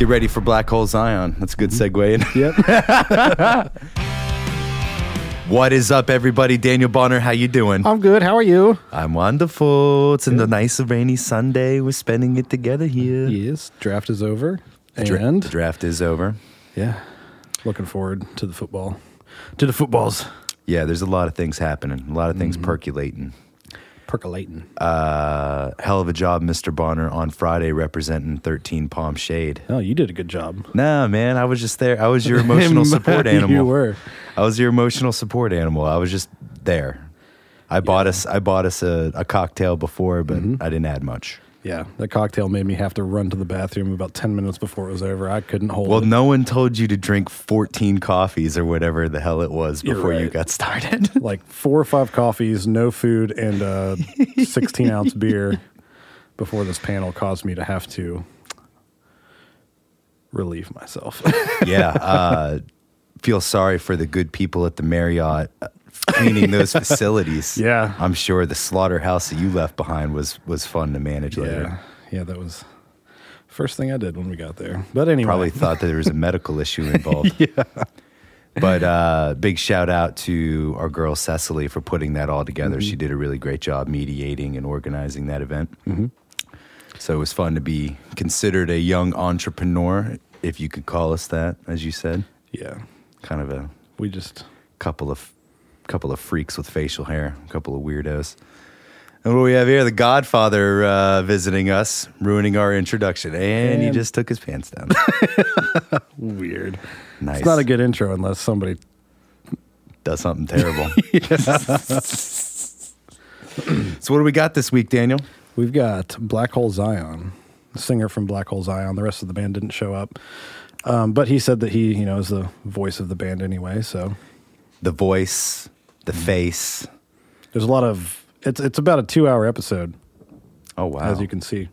Get ready for Black Hole Zion. That's a good segue in. Yep. What is up, everybody? Daniel Bonner, how you doing? I'm good. How are you? I'm wonderful. It's good. In the nice rainy Sunday. We're spending it together here. Yes. Draft is over. And? Draft is over. Yeah. Looking forward to the football. To the footballs. Yeah, there's a lot of things happening. A lot of things percolating. Hell of a job, Mr. Bonner, on Friday representing 13 Palm Shade. Oh, you did a good job. Nah, man, I was just there. I was your emotional support animal. You were. I was your emotional support animal. I was just there. I bought us a cocktail before, but I didn't add much. Yeah, that cocktail made me have to run to the bathroom about 10 minutes before it was over. I couldn't hold it. Well, no one told you to drink 14 coffees or whatever the hell it was before you got started. Like 4 or 5 coffees, no food, and a 16-ounce beer before this panel caused me to have to relieve myself. Yeah, feel sorry for the good people at the Marriott cleaning those facilities. Yeah. I'm sure the slaughterhouse that you left behind was fun to manage later. Yeah, that was first thing I did when we got there. But anyway. Probably thought that there was a medical issue involved. Yeah. But big shout out to our girl Cecily for putting that all together. She did a really great job mediating and organizing that event. So it was fun to be considered a young entrepreneur, if you could call us that, as you said. Yeah. Kind of a... We just... Couple of freaks with facial hair, a couple of weirdos. And what do we have here? The Godfather visiting us, ruining our introduction. And he just took his pants down. Weird. Nice. It's not a good intro unless somebody does something terrible. So what do we got this week, Daniel? We've got Black Hole Zion, the singer from Black Hole Zion. The rest of the band didn't show up. But he said that he, is the voice of the band anyway, so... The voice... The face. There's a lot of... It's about a 2-hour episode. Oh, wow. As you can see.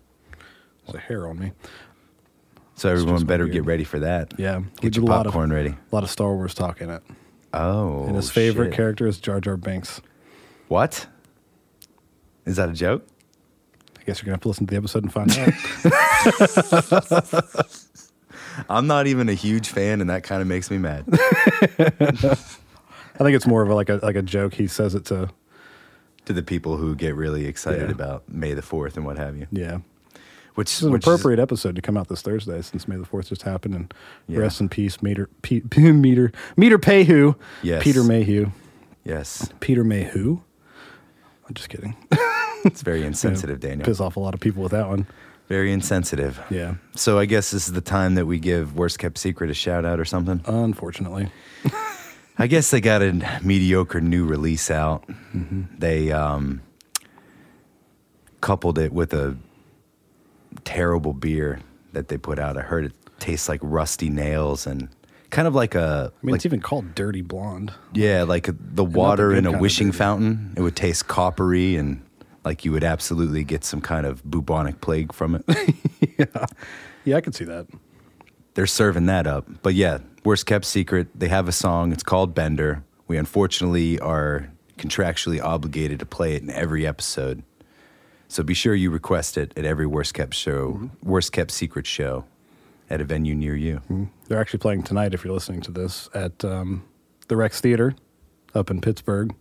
There's a hair on me. So everyone better get ready for that. Yeah. Get your popcorn ready. A lot of Star Wars talk in it. Oh, and his favorite character is Jar Jar Binks. What? Is that a joke? I guess you're going to have to listen to the episode and find out. I'm not even a huge fan, and that kind of makes me mad. I think it's more of like a joke. He says it to the people who get really excited about May the 4th and what have you. Yeah, which is an appropriate episode to come out this Thursday since May the 4th just happened. And rest in peace, Peter Mayhew. Yes, Peter Mayhew. Yes, Peter Mayhew. I'm just kidding. It's very insensitive, Daniel. Piss off a lot of people with that one. Very insensitive. Yeah. So I guess this is the time that we give Worst Kept Secret a shout out or something. Unfortunately. I guess they got a mediocre new release out. They coupled it with a terrible beer that they put out. I heard it tastes like rusty nails and kind of like a... I mean, it's even called Dirty Blonde. Yeah, like the water in a wishing fountain. It would taste coppery and like you would absolutely get some kind of bubonic plague from it. Yeah, I could see that. They're serving that up. But yeah... Worst Kept Secret. They have a song. It's called Bender. We unfortunately are contractually obligated to play it in every episode. So be sure you request it at every Worst Kept show, Worst Kept Secret show at a venue near you. They're actually playing tonight, if you're listening to this, at the Rex Theater up in Pittsburgh.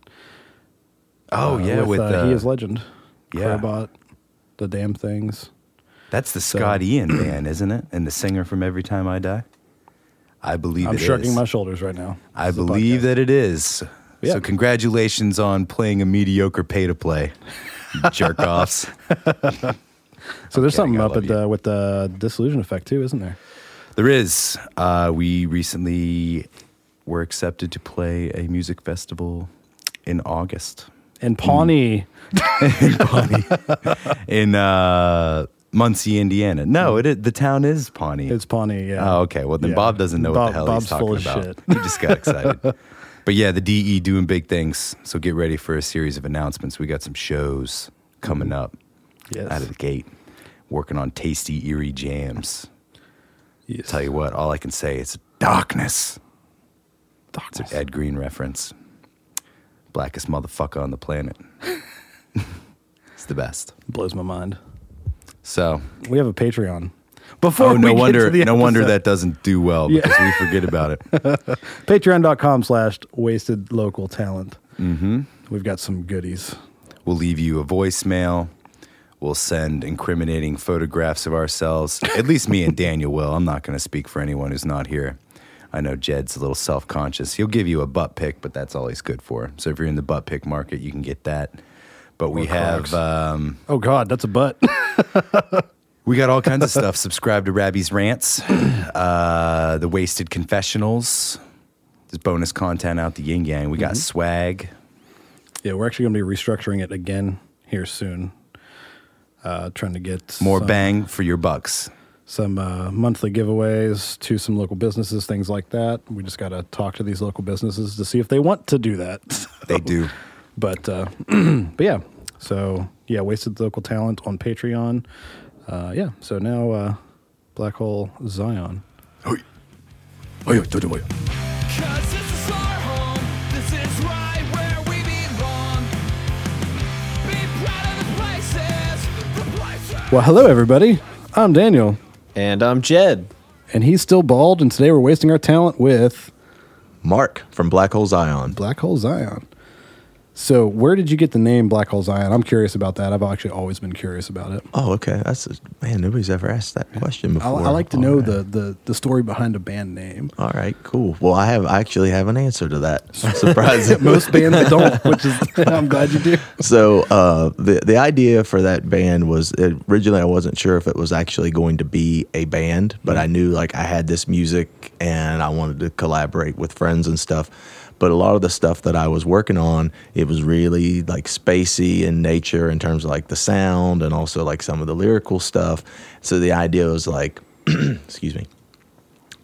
Oh, yeah. With He Is Legend. Yeah. Crobot, the Damn Things. That's the Scott Ian band, isn't it? And the singer from Every Time I Die. I believe I'm shrugging my shoulders right now. I believe that it is. Yeah. So congratulations on playing a mediocre pay-to-play. Jerk-offs. So there's something up with the Disillusion Effect, too, isn't there? There is. We recently were accepted to play a music festival in August. In Pawnee. In Muncie, Indiana. No, the town is Pawnee. It's Pawnee, yeah. Oh, okay. Well, then Bob doesn't know what the hell Bob's he's talking about. Shit. He just got excited. But yeah, the DE doing big things. So get ready for a series of announcements. We got some shows coming up out of the gate. Working on tasty, eerie jams. Yes. Tell you what, all I can say is darkness. It's an Ed Green reference. Blackest motherfucker on the planet. It's the best. Blows my mind. So we have a Patreon. Before no wonder that doesn't do well because we forget about it. Patreon.com/wastedlocaltalent Mm-hmm. We've got some goodies. We'll leave you a voicemail. We'll send incriminating photographs of ourselves. At least me and Daniel will. I'm not going to speak for anyone who's not here. I know Jed's a little self-conscious. He'll give you a butt pic, but that's all he's good for. So if you're in the butt pic market, you can get that. But we have... oh, God, that's a butt. We got all kinds of stuff. Subscribe to Rabbi's Rants, the Wasted Confessionals. There's bonus content out the yin yang. We got swag. Yeah, we're actually going to be restructuring it again here soon. Trying to get more bang for your bucks. Some monthly giveaways to some local businesses, things like that. We just got to talk to these local businesses to see if they want to do that. So, they do. But, but yeah. So, yeah, Wasted Local Talent on Patreon. Yeah. So now, Black Hole Zion. Hey. Hey, well, hello, everybody. I'm Daniel. And I'm Jed. And he's still bald, and today we're wasting our talent with... Mark from Black Hole Zion. Black Hole Zion. So where did you get the name Black Hole Zion? I'm curious about that. I've actually always been curious about it. Oh, okay. Man, nobody's ever asked that question before. I like to know the story behind a band name. All right, cool. Well, I actually have an answer to that. Surprising. Most bands don't, which is, I'm glad you do. So the idea for that band was, originally I wasn't sure if it was actually going to be a band, but I knew like I had this music and I wanted to collaborate with friends and stuff. But a lot of the stuff that I was working on, it was really like spacey in nature in terms of like the sound and also like some of the lyrical stuff. So the idea was like, excuse me,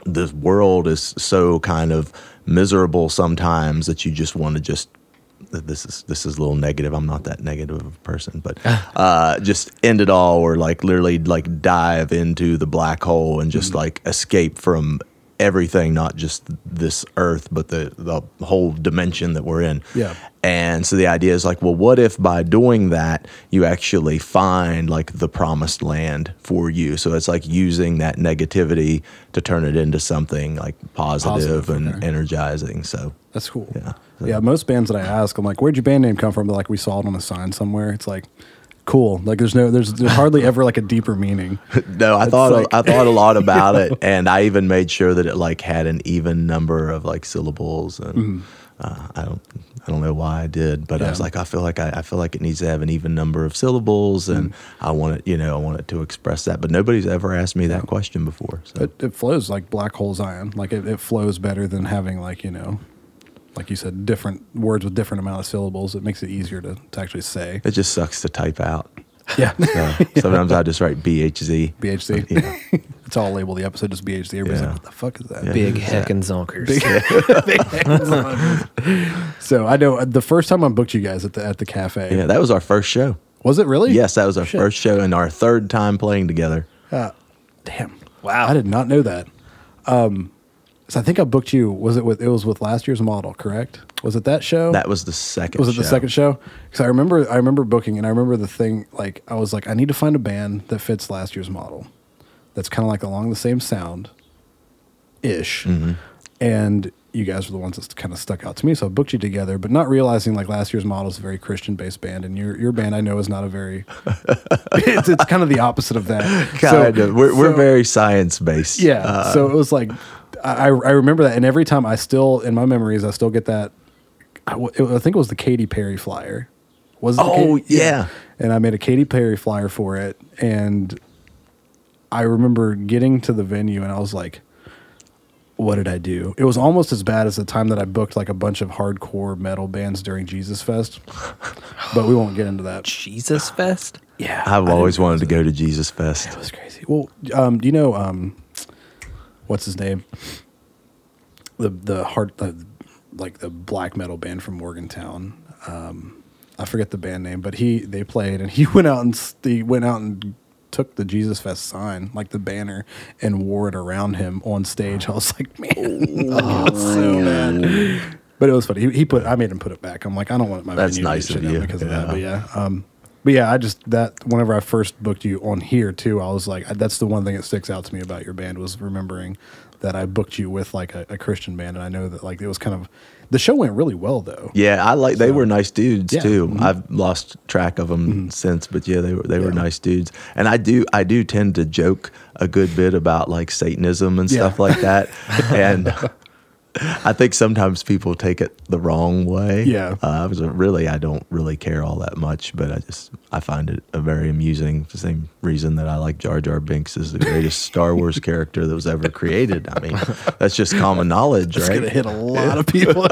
this world is so kind of miserable sometimes that you just want to just, this is a little negative. I'm not that negative of a person, but just end it all or like literally like dive into the black hole and just like escape from everything, not just this earth, but the whole dimension that we're in. Yeah. And so the idea is like, well, what if by doing that, you actually find like the promised land for you? So it's like using that negativity to turn it into something like positive and energizing. So that's cool. Yeah. So, yeah. Most bands that I ask, I'm like, where'd your band name come from? They're like, we saw it on a sign somewhere. It's like, cool. Like there's hardly ever like a deeper meaning. No, I thought a lot about it, and I even made sure that it like had an even number of like syllables, and I don't know why I did, but I was like, I feel like it needs to have an even number of syllables, and I want it to express that. But nobody's ever asked me that question before. So. It flows like Black Hole Zion. Like it flows better than having like, you know. Like you said, different words with different amount of syllables. It makes it easier to actually say. It just sucks to type out. Yeah. Sometimes I just write BHZ. BHZ. Yeah. It's all labeled the episode as BHZ. Everybody's like, what the fuck is that? Yeah. Big heckin' zonkers. Big heckin' zonkers. So I know the first time I booked you guys at the cafe. Yeah, that was our first show. Was it really? Yes, that was our first show and our third time playing together. Damn. Wow. I did not know that. So I think I booked you. Was it with Last Year's Model, correct? Was it that show? That was the second show. Was it the second show? Because I remember booking, and I remember the thing, like, I was like, I need to find a band that fits Last Year's Model. That's kind of like along the same sound-ish. Mm-hmm. And you guys were the ones that kind of stuck out to me, so I booked you together, but not realizing like Last Year's Model is a very Christian-based band, and your band I know is not a very... it's kind of the opposite of that. Kind of. We're very science-based. Yeah, so it was like... I remember that, and every time in my memories, I still get that. I think it was the Katy Perry flyer. Was it? Oh, yeah. And I made a Katy Perry flyer for it, and I remember getting to the venue, and I was like, what did I do? It was almost as bad as the time that I booked like a bunch of hardcore metal bands during Jesus Fest, but we won't get into that. Jesus Fest? Yeah. I've always wanted to go to Jesus Fest. It was crazy. Well, you know... what's his name? The black metal band from Morgantown. I forget the band name, but they played, and he went out and took the Jesus Fest sign, like the banner, and wore it around him on stage. I was like, man, that's so bad. But it was funny. I made him put it back. I'm like, I don't want my venue. That's nice of you. Because of that, but yeah. But yeah, I just, that whenever I first booked you on here too, I was like, that's the one thing that sticks out to me about your band was remembering that I booked you with like a Christian band, and I know that like it was kind of, the show went really well though. Yeah, I like, so, they were nice dudes too. Mm-hmm. I've lost track of them since, but yeah, they were nice dudes. And I do tend to joke a good bit about like Satanism and stuff like that, and I think sometimes people take it the wrong way. Yeah, I don't really care all that much, but I find it very amusing for the same reason that I like Jar Jar Binks is the greatest Star Wars character that was ever created. I mean, that's just common knowledge, right? It's going to hit a lot of people.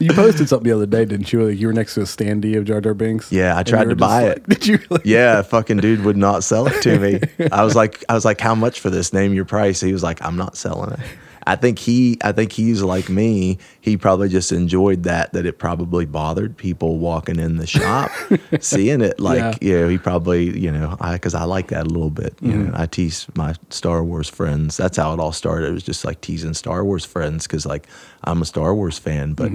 You posted something the other day, didn't you? Like you were next to a standee of Jar Jar Binks. Yeah, I tried to buy it. Like, did you really? Yeah, fucking dude would not sell it to me. I was like, how much for this? Name your price. He was like, I'm not selling it. I think he's like me. He probably just enjoyed that it probably bothered people walking in the shop, seeing it. Like, yeah, you know, he probably, you know, because I like that a little bit. You know, I tease my Star Wars friends. That's how it all started. It was just like teasing Star Wars friends because, like, I'm a Star Wars fan, but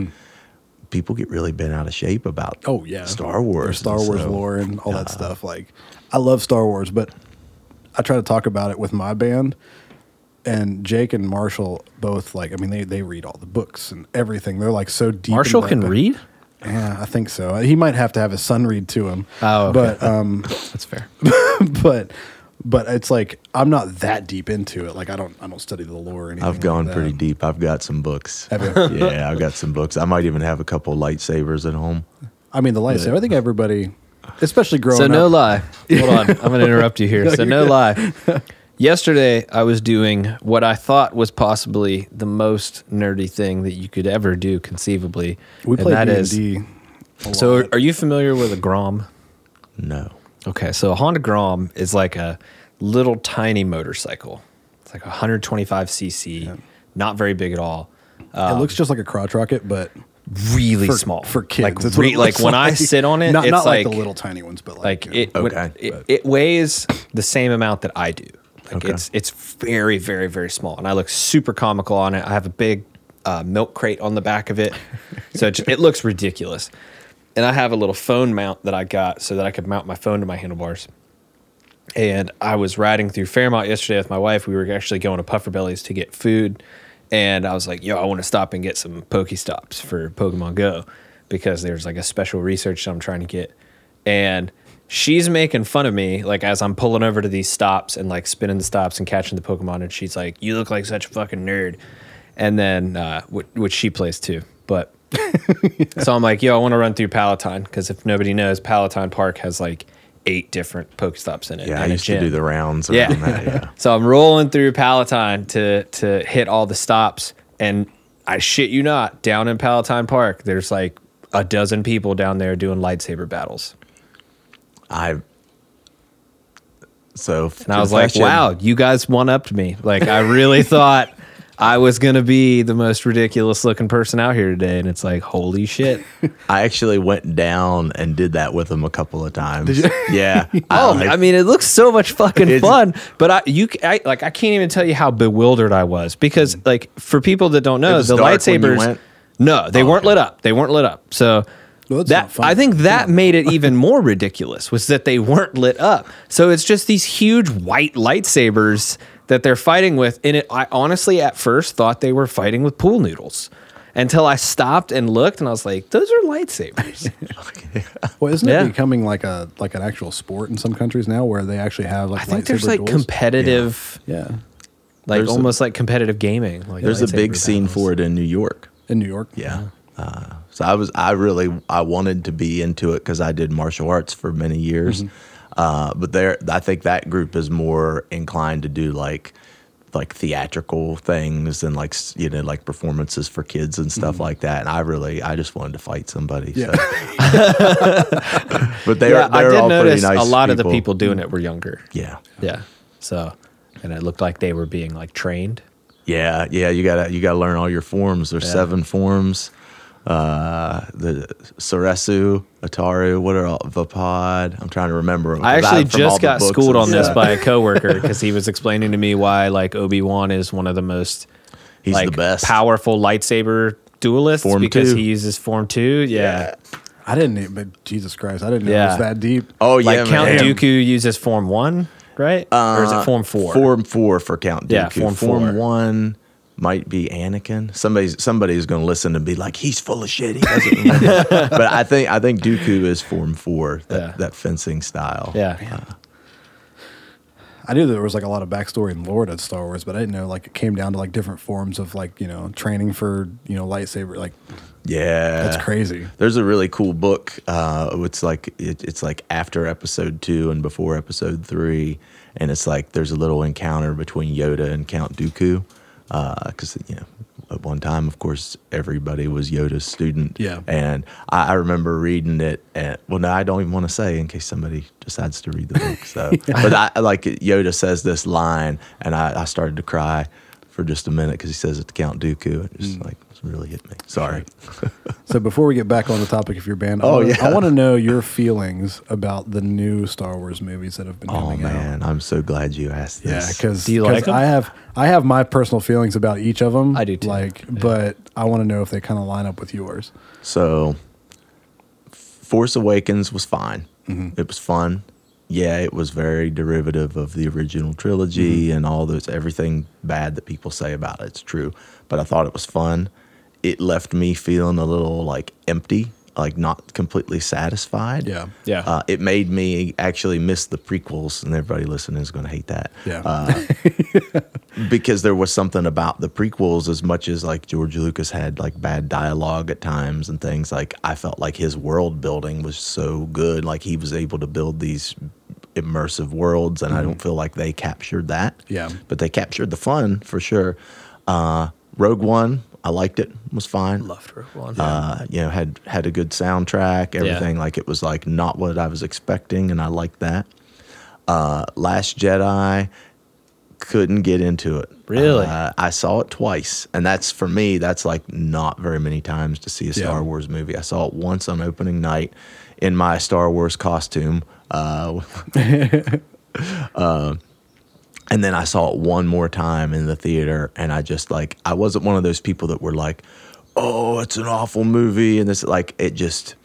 people get really bent out of shape about Star Wars. Their Star Wars lore and all that stuff. Like, I love Star Wars, but I try to talk about it with my band. And Jake and Marshall both, like, I mean, they read all the books and everything. They're, like, so deep. Marshall can read? Yeah, I think so. He might have to have his son read to him. Oh, okay. But, that's fair. But it's like, I'm not that deep into it. Like, I don't study the lore or anything. I've gone pretty deep. I've got some books. Have you? Yeah, I've got some books. I might even have a couple lightsabers at home. I mean, the lightsaber. I think everybody, especially growing up. So no lie. Hold on. I'm going to interrupt you here. No lie. Yesterday, I was doing what I thought was possibly the most nerdy thing that you could ever do, conceivably. We played D&D. So, are you familiar with a Grom? No. Okay, so a Honda Grom is like a little tiny motorcycle. It's like 125cc, not very big at all. It looks just like a crotch rocket, but really small for kids. Like, when I sit on it, it's not like the little tiny ones, but like it. Okay. It weighs the same amount that I do. Like okay. It's very, very, very small. And I look super comical on it. I have a big milk crate on the back of it. So it looks ridiculous. And I have a little phone mount that I got so that I could mount my phone to my handlebars. And I was riding through Fairmount yesterday with my wife. We were actually going to Puffer Bellies to get food. And I was like, yo, I want to stop and get some Pokestops for Pokemon Go. Because there's like a special research that I'm trying to get. And she's making fun of me, like, as I'm pulling over to these stops and, like, spinning the stops and catching the Pokemon, and she's like, you look like such a fucking nerd. And then, which she plays too, but... So I'm like, yo, I want to run through Palatine, because if nobody knows, Palatine Park has, like, 8 different Pokestops in it. Yeah, I used to do the rounds around that, yeah. So I'm rolling through Palatine to hit all the stops, and I shit you not, down in Palatine Park, there's, like, 12 people down there doing lightsaber battles. And I was like, wow, you guys one-upped me. Like, I really thought I was going to be the most ridiculous-looking person out here today, and it's like, holy shit. I actually went down and did that with him a couple of times. Yeah. I mean, it looks so much fucking fun, but I can't even tell you how bewildered I was, because, like, for people that don't know, the lightsabers, no, they weren't lit up. They weren't lit up, so... Well, that I think that made it even more ridiculous was that they weren't lit up. So it's just these huge white lightsabers that they're fighting with. And I honestly at first thought they were fighting with pool noodles until I stopped and looked and I was like, those are lightsabers. Well, isn't it becoming like an actual sport in some countries now where they actually have like lightsaber duels? I think there's like duels? Competitive, like there's almost like competitive gaming. Like there's a big scene for it in New York. Yeah. So I wanted to be into it because I did martial arts for many years. But I think that group is more inclined to do like theatrical things and like, you know, like performances for kids and stuff like that. And I just wanted to fight somebody. Yeah. So. But they're all pretty nice. I did notice a lot of the people doing it were younger. Yeah. Yeah. So, and it looked like they were being like trained. Yeah. Yeah. You gotta learn all your forms. There's 7 forms. The Suresu, Ataru, what are all Vapod? I'm trying to remember. I actually just got schooled on this by a coworker because he was explaining to me why like Obi-Wan is one of the most the best powerful lightsaber duelists because he uses Form 2. Yeah. I didn't, but Jesus Christ, I didn't know it was that deep. Oh, yeah. Like Count Dooku uses Form 1, right? Or is it Form 4? Form 4 for Count Dooku. Yeah, Form 1 might be Anakin. Somebody's going to listen and be like, he's full of shit. He doesn't know this. But I think Dooku is Form 4, that fencing style. Yeah. I knew there was like a lot of backstory and lore to Star Wars, but I didn't know like it came down to like different forms of like, you know, training for, you know, lightsaber. Like, yeah, that's crazy. There's a really cool book. It's like after episode 2 and before episode 3, and it's like there's a little encounter between Yoda and Count Dooku, because you know at one time, of course, everybody was Yoda's student. Yeah, and I remember reading it. I don't even want to say in case somebody decides to read the book. So, but I like Yoda says this line, and I started to cry for just a minute because he says it to Count Dooku. It just really hit me. Sorry. So before we get back on the topic of your band, I want to know your feelings about the new Star Wars movies that have been coming out. Oh man, I'm so glad you asked this. Yeah, because like I have my personal feelings about each of them. I do too. Like, yeah. But I want to know if they kind of line up with yours. So, Force Awakens was fine. Mm-hmm. It was fun. Yeah, it was very derivative of the original trilogy and all those everything bad that people say about it. It's true, but I thought it was fun. It left me feeling a little like empty, like not completely satisfied. Yeah. It made me actually miss the prequels, and everybody listening is going to hate that. Yeah, because there was something about the prequels, as much as like George Lucas had like bad dialogue at times and things. Like I felt like his world building was so good, like he was able to build these immersive worlds, and I don't feel like they captured that. Yeah, but they captured the fun for sure. Rogue One. I liked it. It was fine. Loved Rogue One. You know, had a good soundtrack, everything. Yeah. Like, it was, like, not what I was expecting, and I liked that. Last Jedi, couldn't get into it. Really? I saw it twice, and that's, for me, that's, like, not very many times to see a Star Wars movie. I saw it once on opening night in my Star Wars costume. And then I saw it one more time in the theater, and I just, like, I wasn't one of those people that were like, oh, it's an awful movie, and this, like, it just,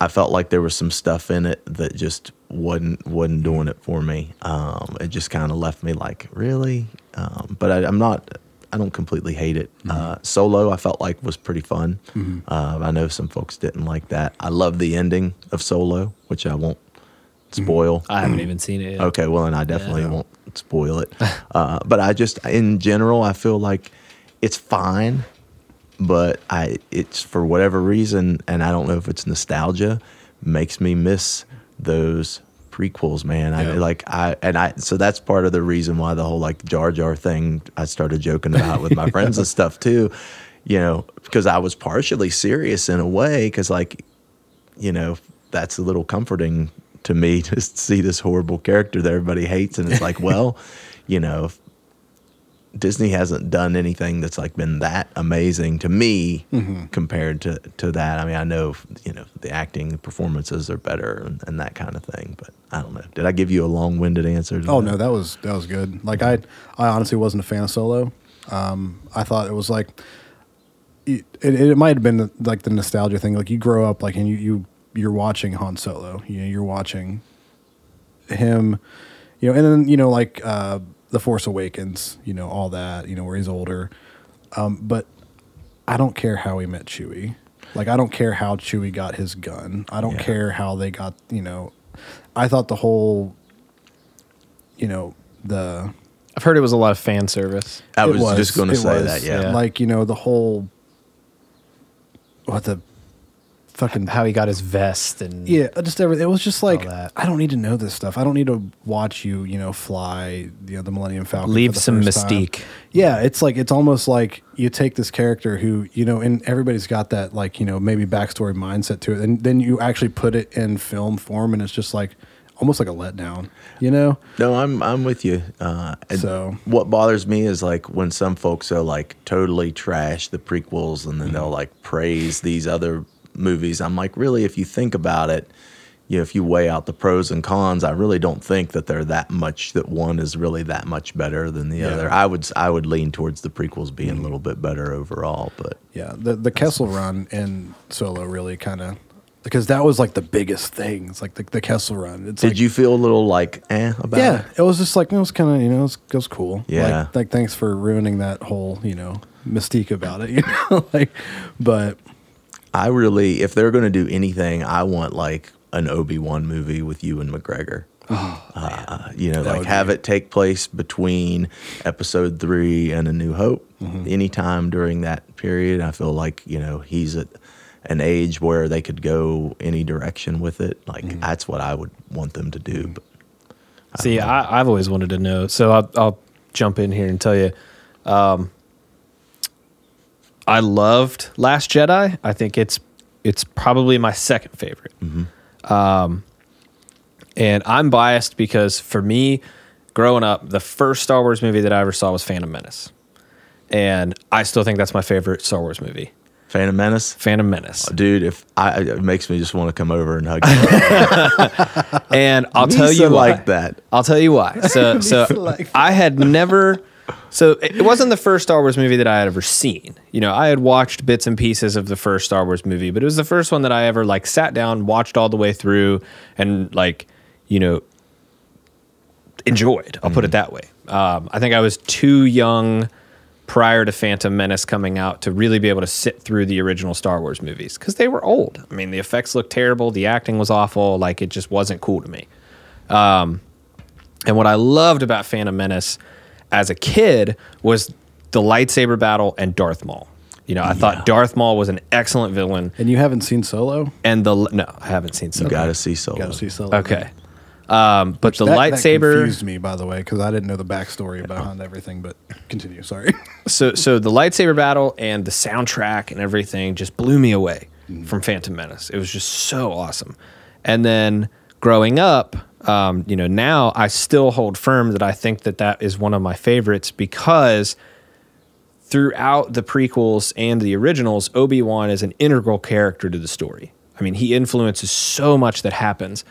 I felt like there was some stuff in it that just wasn't doing it for me. It just kind of left me like, really? But I don't completely hate it. Solo, I felt like, was pretty fun. I know some folks didn't like that. I love the ending of Solo, which I won't spoil. I haven't even seen it yet. Okay, well, and I definitely won't spoil it. But I just, in general, I feel like it's fine, but it's for whatever reason, and I don't know if it's nostalgia, makes me miss those prequels, man. Yeah. So that's part of the reason why the whole like Jar Jar thing I started joking about with my friends and stuff too, you know, because I was partially serious in a way, because like, you know, that's a little comforting to me to see this horrible character that everybody hates, and it's like, well, you know, Disney hasn't done anything that's like been that amazing to me compared to that. I mean, I know, you know, the acting, the performances are better and that kind of thing, but I don't know. Did I give you a long-winded answer to that? No, that was good. Like I honestly wasn't a fan of Solo. I thought it was like it might have been like the nostalgia thing. Like you grow up like and you're watching Han Solo, you know, you're watching him, you know, and then, you know, like The Force Awakens, you know, all that, you know, where he's older. But I don't care how he met Chewie. Like, I don't care how Chewie got his gun. I don't care how they got, you know, I thought the whole, you know, I've heard it was a lot of fan service. I was just going to say that, yeah. Like, you know, the whole, fucking how he got his vest and just everything. It was just like, I don't need to know this stuff. I don't need to watch you fly the Millennium Falcon. Leave some mystique. Yeah, it's like it's almost like you take this character who and everybody's got that like maybe backstory mindset to it, and then you actually put it in film form, and it's just like almost like a letdown. No, I'm with you. So what bothers me is like when some folks are like totally trash the prequels, and then they'll like praise these other movies. I'm like, really, if you think about it, you know, if you weigh out the pros and cons, I really don't think that they're that much, that one is really that much better than the other. I would lean towards the prequels being a little bit better overall, but the Kessel Run and Solo really kind of because that was like the biggest thing. It's like the Kessel Run. It's Did you feel a little like about it? Yeah, it was just like, it was kind of, it was cool. Yeah. Like thanks for ruining that whole, mystique about it, but I really, if they're going to do anything, I want like an Obi-Wan movie with you and McGregor. Oh, have it take place between episode 3 and A New Hope, anytime during that period. I feel like, he's at an age where they could go any direction with it. Like that's what I would want them to do. But I've always wanted to know. So I'll jump in here and tell you, I loved Last Jedi. I think it's probably my second favorite. And I'm biased because for me, growing up, the first Star Wars movie that I ever saw was Phantom Menace. And I still think that's my favorite Star Wars movie. Phantom Menace? Phantom Menace. Oh, dude, it makes me just want to come over and hug you. And I'll tell you why. Like that. I'll tell you why. So like I had never... So it wasn't the first Star Wars movie that I had ever seen. I had watched bits and pieces of the first Star Wars movie, but it was the first one that I ever sat down, watched all the way through, and enjoyed. I'll put it that way. I think I was too young prior to Phantom Menace coming out to really be able to sit through the original Star Wars movies because they were old. I mean, the effects looked terrible. The acting was awful. It just wasn't cool to me. And what I loved about Phantom Menace as a kid was the lightsaber battle and Darth Maul. I thought Darth Maul was an excellent villain. And you haven't seen Solo? No, I haven't seen Solo. You got to see Solo. Okay. But lightsaber confused me, by the way, because I didn't know the backstory behind everything. But continue. Sorry. So the lightsaber battle and the soundtrack and everything just blew me away from Phantom Menace. It was just so awesome. And then growing up, now I still hold firm that I think that is one of my favorites because throughout the prequels and the originals, Obi-Wan is an integral character to the story. I mean, he influences so much that happens,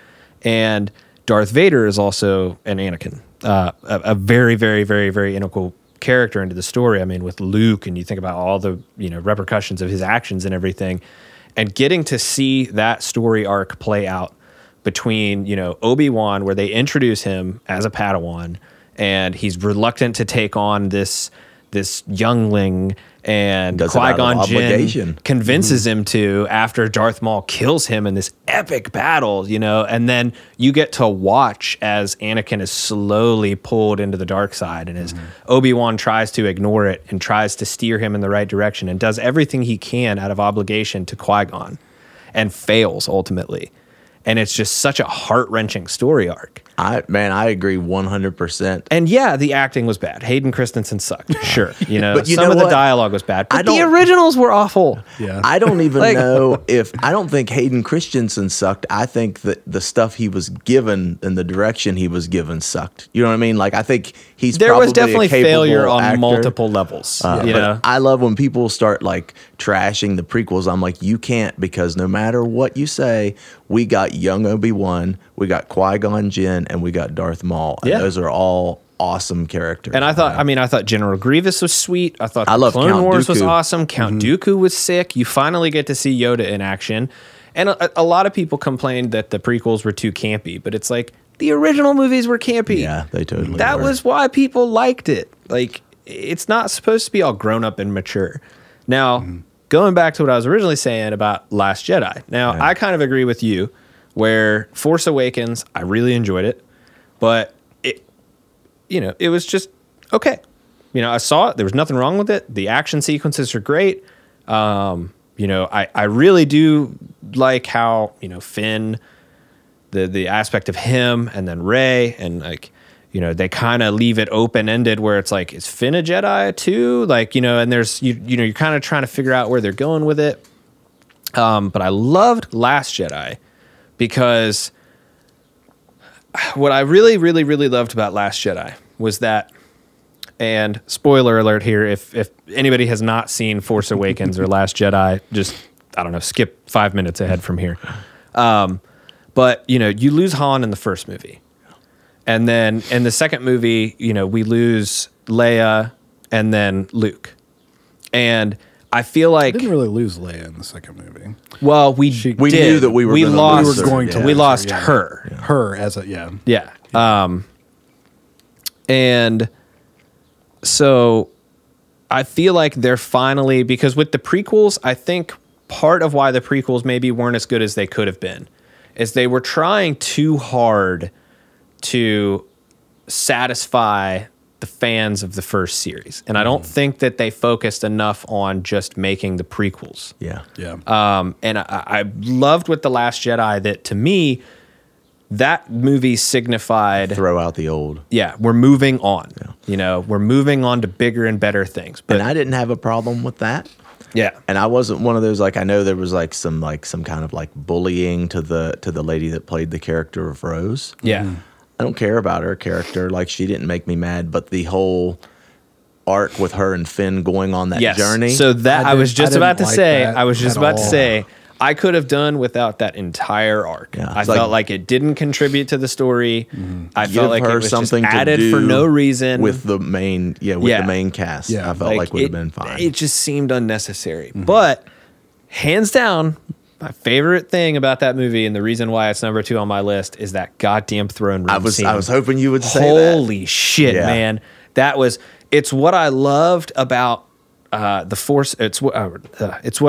and Darth Vader is also an Anakin, a very, very, very, very integral character into the story. I mean, with Luke, and you think about all the repercussions of his actions and everything, and getting to see that story arc play out between Obi-Wan, where they introduce him as a Padawan, and he's reluctant to take on this youngling, and Qui-Gon Jinn convinces him to, after Darth Maul kills him in this epic battle, and then you get to watch as Anakin is slowly pulled into the dark side, and as Obi-Wan tries to ignore it and tries to steer him in the right direction and does everything he can out of obligation to Qui-Gon and fails ultimately. And it's just such a heart-wrenching story arc. I agree 100%. And yeah, the acting was bad. Hayden Christensen sucked. Sure. But some of the dialogue was bad. But the originals were awful. Yeah. I don't even know if I don't think Hayden Christensen sucked. I think that the stuff he was given and the direction he was given sucked. You know what I mean? I think there was definitely failure on multiple levels. I love when people start trashing the prequels. I'm like, you can't, because no matter what you say, we got young Obi-Wan, we got Qui-Gon Jinn, and we got Darth Maul. And those are all awesome characters. And I thought, I thought General Grievous was sweet. I thought Clone Wars was awesome. Count Dooku was sick. You finally get to see Yoda in action. And a lot of people complained that the prequels were too campy, but it's the original movies were campy. Yeah, they totally were. That was why people liked it. It's not supposed to be all grown up and mature. Now, going back to what I was originally saying about Last Jedi. Now, I kind of agree with you where Force Awakens, I really enjoyed it, but it was just okay. I saw it. There was nothing wrong with it. The action sequences are great. I really do like how, Finn, the aspect of him, and then Rey, and they kind of leave it open-ended where it's is Finn a Jedi too? And there's, you're kind of trying to figure out where they're going with it. But I loved Last Jedi because what I really, really, really loved about Last Jedi was that, and spoiler alert here, if anybody has not seen Force Awakens or Last Jedi, just, I don't know, skip 5 minutes ahead from here. But, you lose Han in the first movie. And then in the second movie, we lose Leia and then Luke. And I feel like... We didn't really lose Leia in the second movie. Well, we did. Knew that we were going to lose her. Yeah. Her as a... Yeah. Yeah. And so I feel like they're finally... Because with the prequels, I think part of why the prequels maybe weren't as good as they could have been is they were trying too hard to satisfy... the fans of the first series. And I don't think that they focused enough on just making the prequels. Yeah. Yeah. And I loved with The Last Jedi that to me, that movie signified... Throw out the old. Yeah. We're moving on. Yeah. You know, we're moving on to bigger and better things. But, and I didn't have a problem with that. Yeah. And I wasn't one of those, like, I know there was like some kind of like bullying to the lady that played the character of Rose. Yeah. Mm. I don't care about her character. Like, she didn't make me mad, but the whole arc with her and Finn going on that journey. So that I was just about to say, I could have done without that entire arc. Yeah, I felt like it didn't contribute to the story. Mm-hmm. I felt like it was just added for no reason with the main, the main cast. Yeah. I felt like would have been fine. It just seemed unnecessary, but hands down, my favorite thing about that movie, and the reason why it's number 2 on my list, is that goddamn throne room scene. I was hoping you would say that. Holy shit, man! It's what I loved about the Force. It's what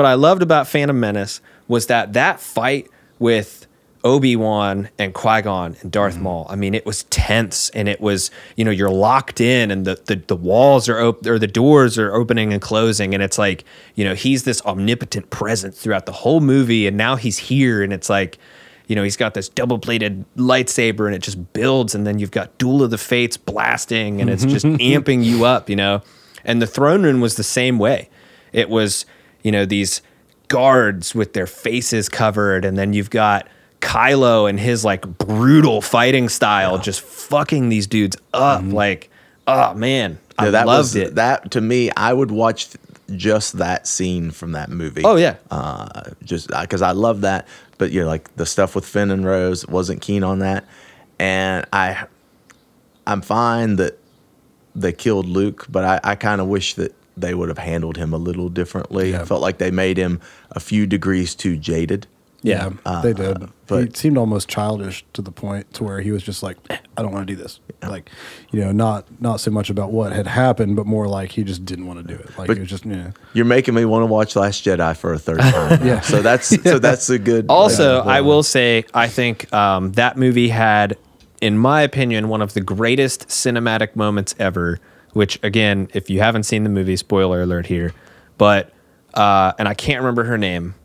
I loved about Phantom Menace was that fight with Obi-Wan and Qui-Gon and Darth Maul. I mean, it was tense, and it was, you know, you're locked in, and the walls are open, or the doors are opening and closing, and it's like, you know, he's this omnipotent presence throughout the whole movie, and now he's here, and it's like, you know, he's got this double-bladed lightsaber, and it just builds, and then you've got Duel of the Fates blasting, and it's just amping you up, you know? And the throne room was the same way. It was, you know, these guards with their faces covered, and then you've got Kylo and his like brutal fighting style, just fucking these dudes up. Like, oh man, I loved it. That to me, I would watch just that scene from that movie. Oh yeah, just because I love that. But you're like the stuff with Finn and Rose, wasn't keen on that, and I'm fine that they killed Luke, but I kind of wish that they would have handled him a little differently. Yeah. I felt like they made him a few degrees too jaded. Yeah, they did. But he seemed almost childish to the point to where he was just like, I don't want to do this. Yeah. Like, you know, not so much about what had happened, but more like he just didn't want to do it. Like, it was just, yeah. You're making me want to watch Last Jedi for a third time. Yeah. So that's a good. Also, I will say, I think that movie had, in my opinion, one of the greatest cinematic moments ever, which, again, if you haven't seen the movie, spoiler alert here, but, and I can't remember her name,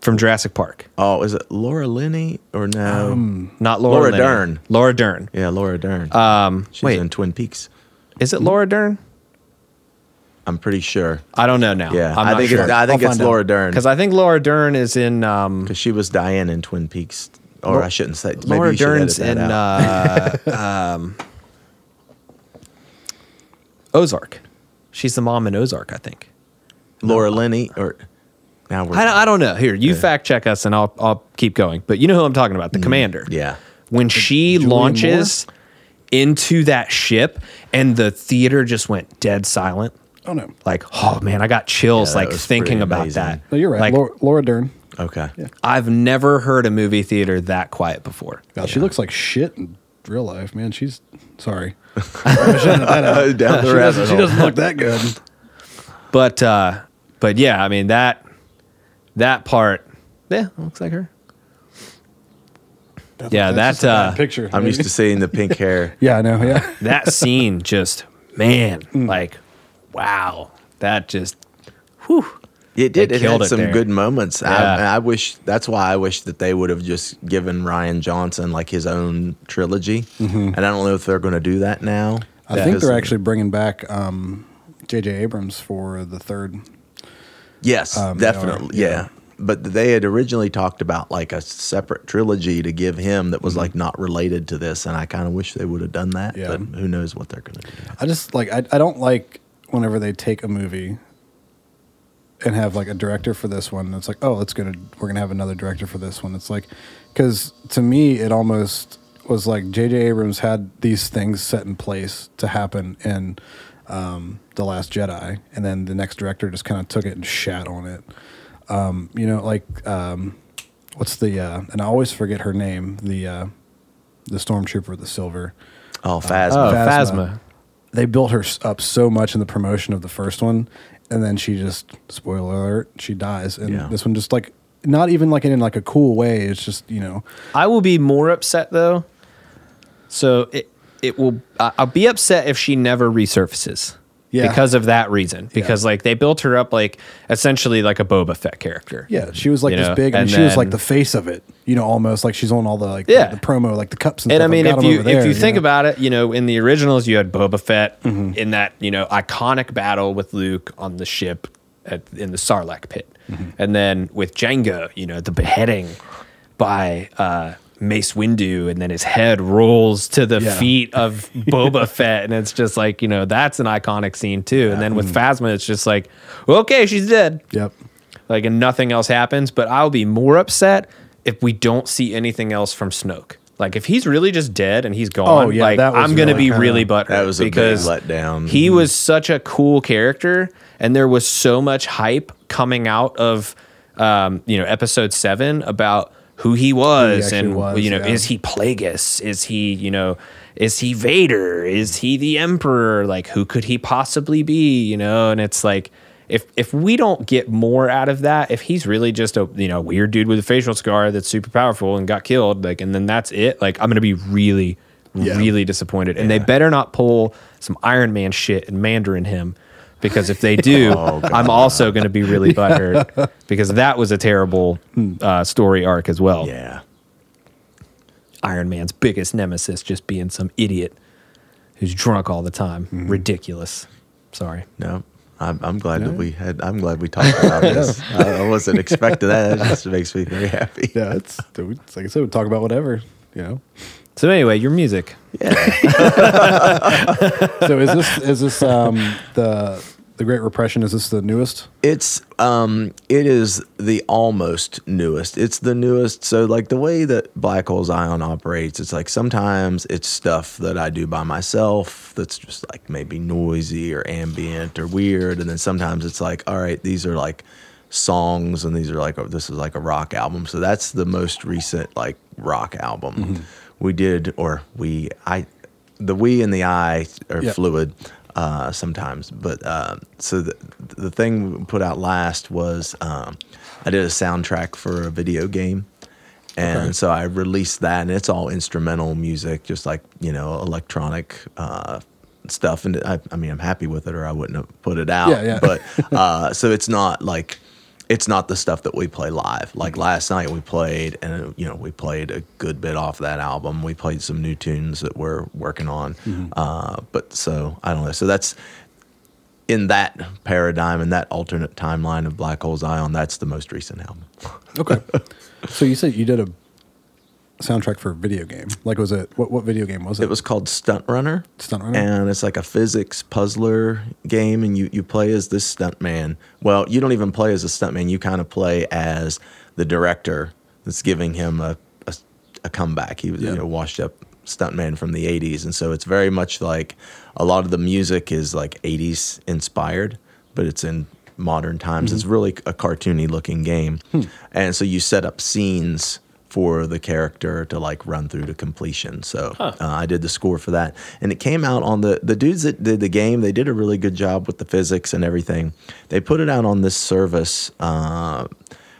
from Jurassic Park. Oh, is it Laura Linney or no? Not Laura Linney. Dern. Laura Dern. Yeah, Laura Dern. She's in Twin Peaks. Is it Laura Dern? I'm pretty sure. I don't know now. Yeah, I think it's Laura Dern. Because I think Laura Dern is in... Because she was Diane in Twin Peaks. Or I shouldn't say... Maybe Laura Dern's in Ozark. She's the mom in Ozark, I think. Laura Linney or... I don't know. Here, you fact check us, and I'll keep going. But you know who I'm talking about, the commander. Yeah. When she launches into that ship, and the theater just went dead silent. Oh no! Like, oh man, I got chills like thinking about that. No, you're right. Like, Laura Dern. Okay. Yeah. I've never heard a movie theater that quiet before. God, she looks like shit in real life, man. She's sorry. She doesn't look that good. But yeah, I mean that. That part, yeah, looks like her. That's picture. I'm used to seeing the pink hair. Yeah, I know. Yeah, that scene just, man, like, wow, that just, whew. It did. It had some good moments. Yeah. I wish that they would have just given Rian Johnson like his own trilogy, and I don't know if they're going to do that now. I think they're actually bringing back J.J. Abrams for the third. Yes, definitely. Yeah. But they had originally talked about like a separate trilogy to give him that was like not related to this. And I kind of wish they would have done that. Yeah. But who knows what they're going to do. I just like, I don't like whenever they take a movie and have like a director for this one. And it's like, oh, we're going to have another director for this one. It's like, because to me, it almost was like J.J. Abrams had these things set in place to happen in The Last Jedi, and then the next director just kind of took it and shat on it. You know, like what's the and I always forget her name, the stormtrooper with the silver. Oh, Phasma. They built her up so much in the promotion of the first one, and then she just, spoiler alert, she dies. And this one just like, not even like in like a cool way. It's just, you know. I will be more upset though. So it will, I'll be upset if she never resurfaces. Yeah. Because of that reason. Because like they built her up like essentially like a Boba Fett character. Yeah, she was like this big, and she was like the face of it. You know, almost like she's on all the like the promo, like the cups and stuff. And I mean, if you think about it, you know, in the originals you had Boba Fett in that, you know, iconic battle with Luke on the ship in the Sarlacc pit. Mm-hmm. And then with Jango, you know, the beheading by Mace Windu, and then his head rolls to the feet of Boba Fett, and it's just like, you know, that's an iconic scene too. And then with Phasma, it's just like, okay, she's dead. Yep. Like, and nothing else happens. But I'll be more upset if we don't see anything else from Snoke. Like, if he's really just dead and he's gone, like, I'm going to be really butthurt. That was a big letdown. He was such a cool character, and there was so much hype coming out of, you know, Episode 7 about who he was, you know, is he Plagueis? Is he, you know, is he Vader? Is he the Emperor? Like, who could he possibly be? You know, and it's like, if we don't get more out of that, if he's really just a, you know, weird dude with a facial scar that's super powerful and got killed, like, and then that's it, like, I'm gonna be really, really disappointed. And they better not pull some Iron Man shit and Mandarin him. Because if they do, I'm also going to be really butthurt because that was a terrible story arc as well. Yeah. Iron Man's biggest nemesis just being some idiot who's drunk all the time. Mm-hmm. Ridiculous. Sorry. No, I'm glad that we had. I'm glad we talked about this. I wasn't expecting that. It just makes me very happy. Yeah, it's like I said, we talk about whatever, you know. So anyway, your music. Yeah. So is this the Great Repression? Is this the newest? It's it is the almost newest. It's the newest. So like the way that Black Hole Zion operates, it's like sometimes it's stuff that I do by myself that's just like maybe noisy or ambient or weird, and then sometimes it's like, all right, these are like songs, and these are like this is like a rock album. So that's the most recent like rock album. Mm-hmm. We did, or we, I, the we and the I are fluid sometimes. But so the thing we put out last was I did a soundtrack for a video game. And so I released that, and it's all instrumental music, just like, you know, electronic stuff. And I mean, I'm happy with it, or I wouldn't have put it out. But so it's not like, it's not the stuff that we play live. Like last night we played, and you know, we played a good bit off that album. We played some new tunes that we're working on. But so I don't know. So that's in that paradigm, in that alternate timeline of Black Hole Zion, that's the most recent album. Okay. So you said you did a soundtrack for a video game. Like, was it what video game was it? It was called Stunt Runner, and it's like a physics puzzler game, and you play as this stuntman. Well, you don't even play as a stuntman. You kind of play as the director that's giving him a comeback. He was you know, washed up stuntman from the 80s, and so it's very much like a lot of the music is like 80s inspired, but it's in modern times. It's really a cartoony looking game, and so you set up scenes for the character to like run through to completion. So I did the score for that, and it came out on the dudes that did the game. They did a really good job with the physics and everything. They put it out on this service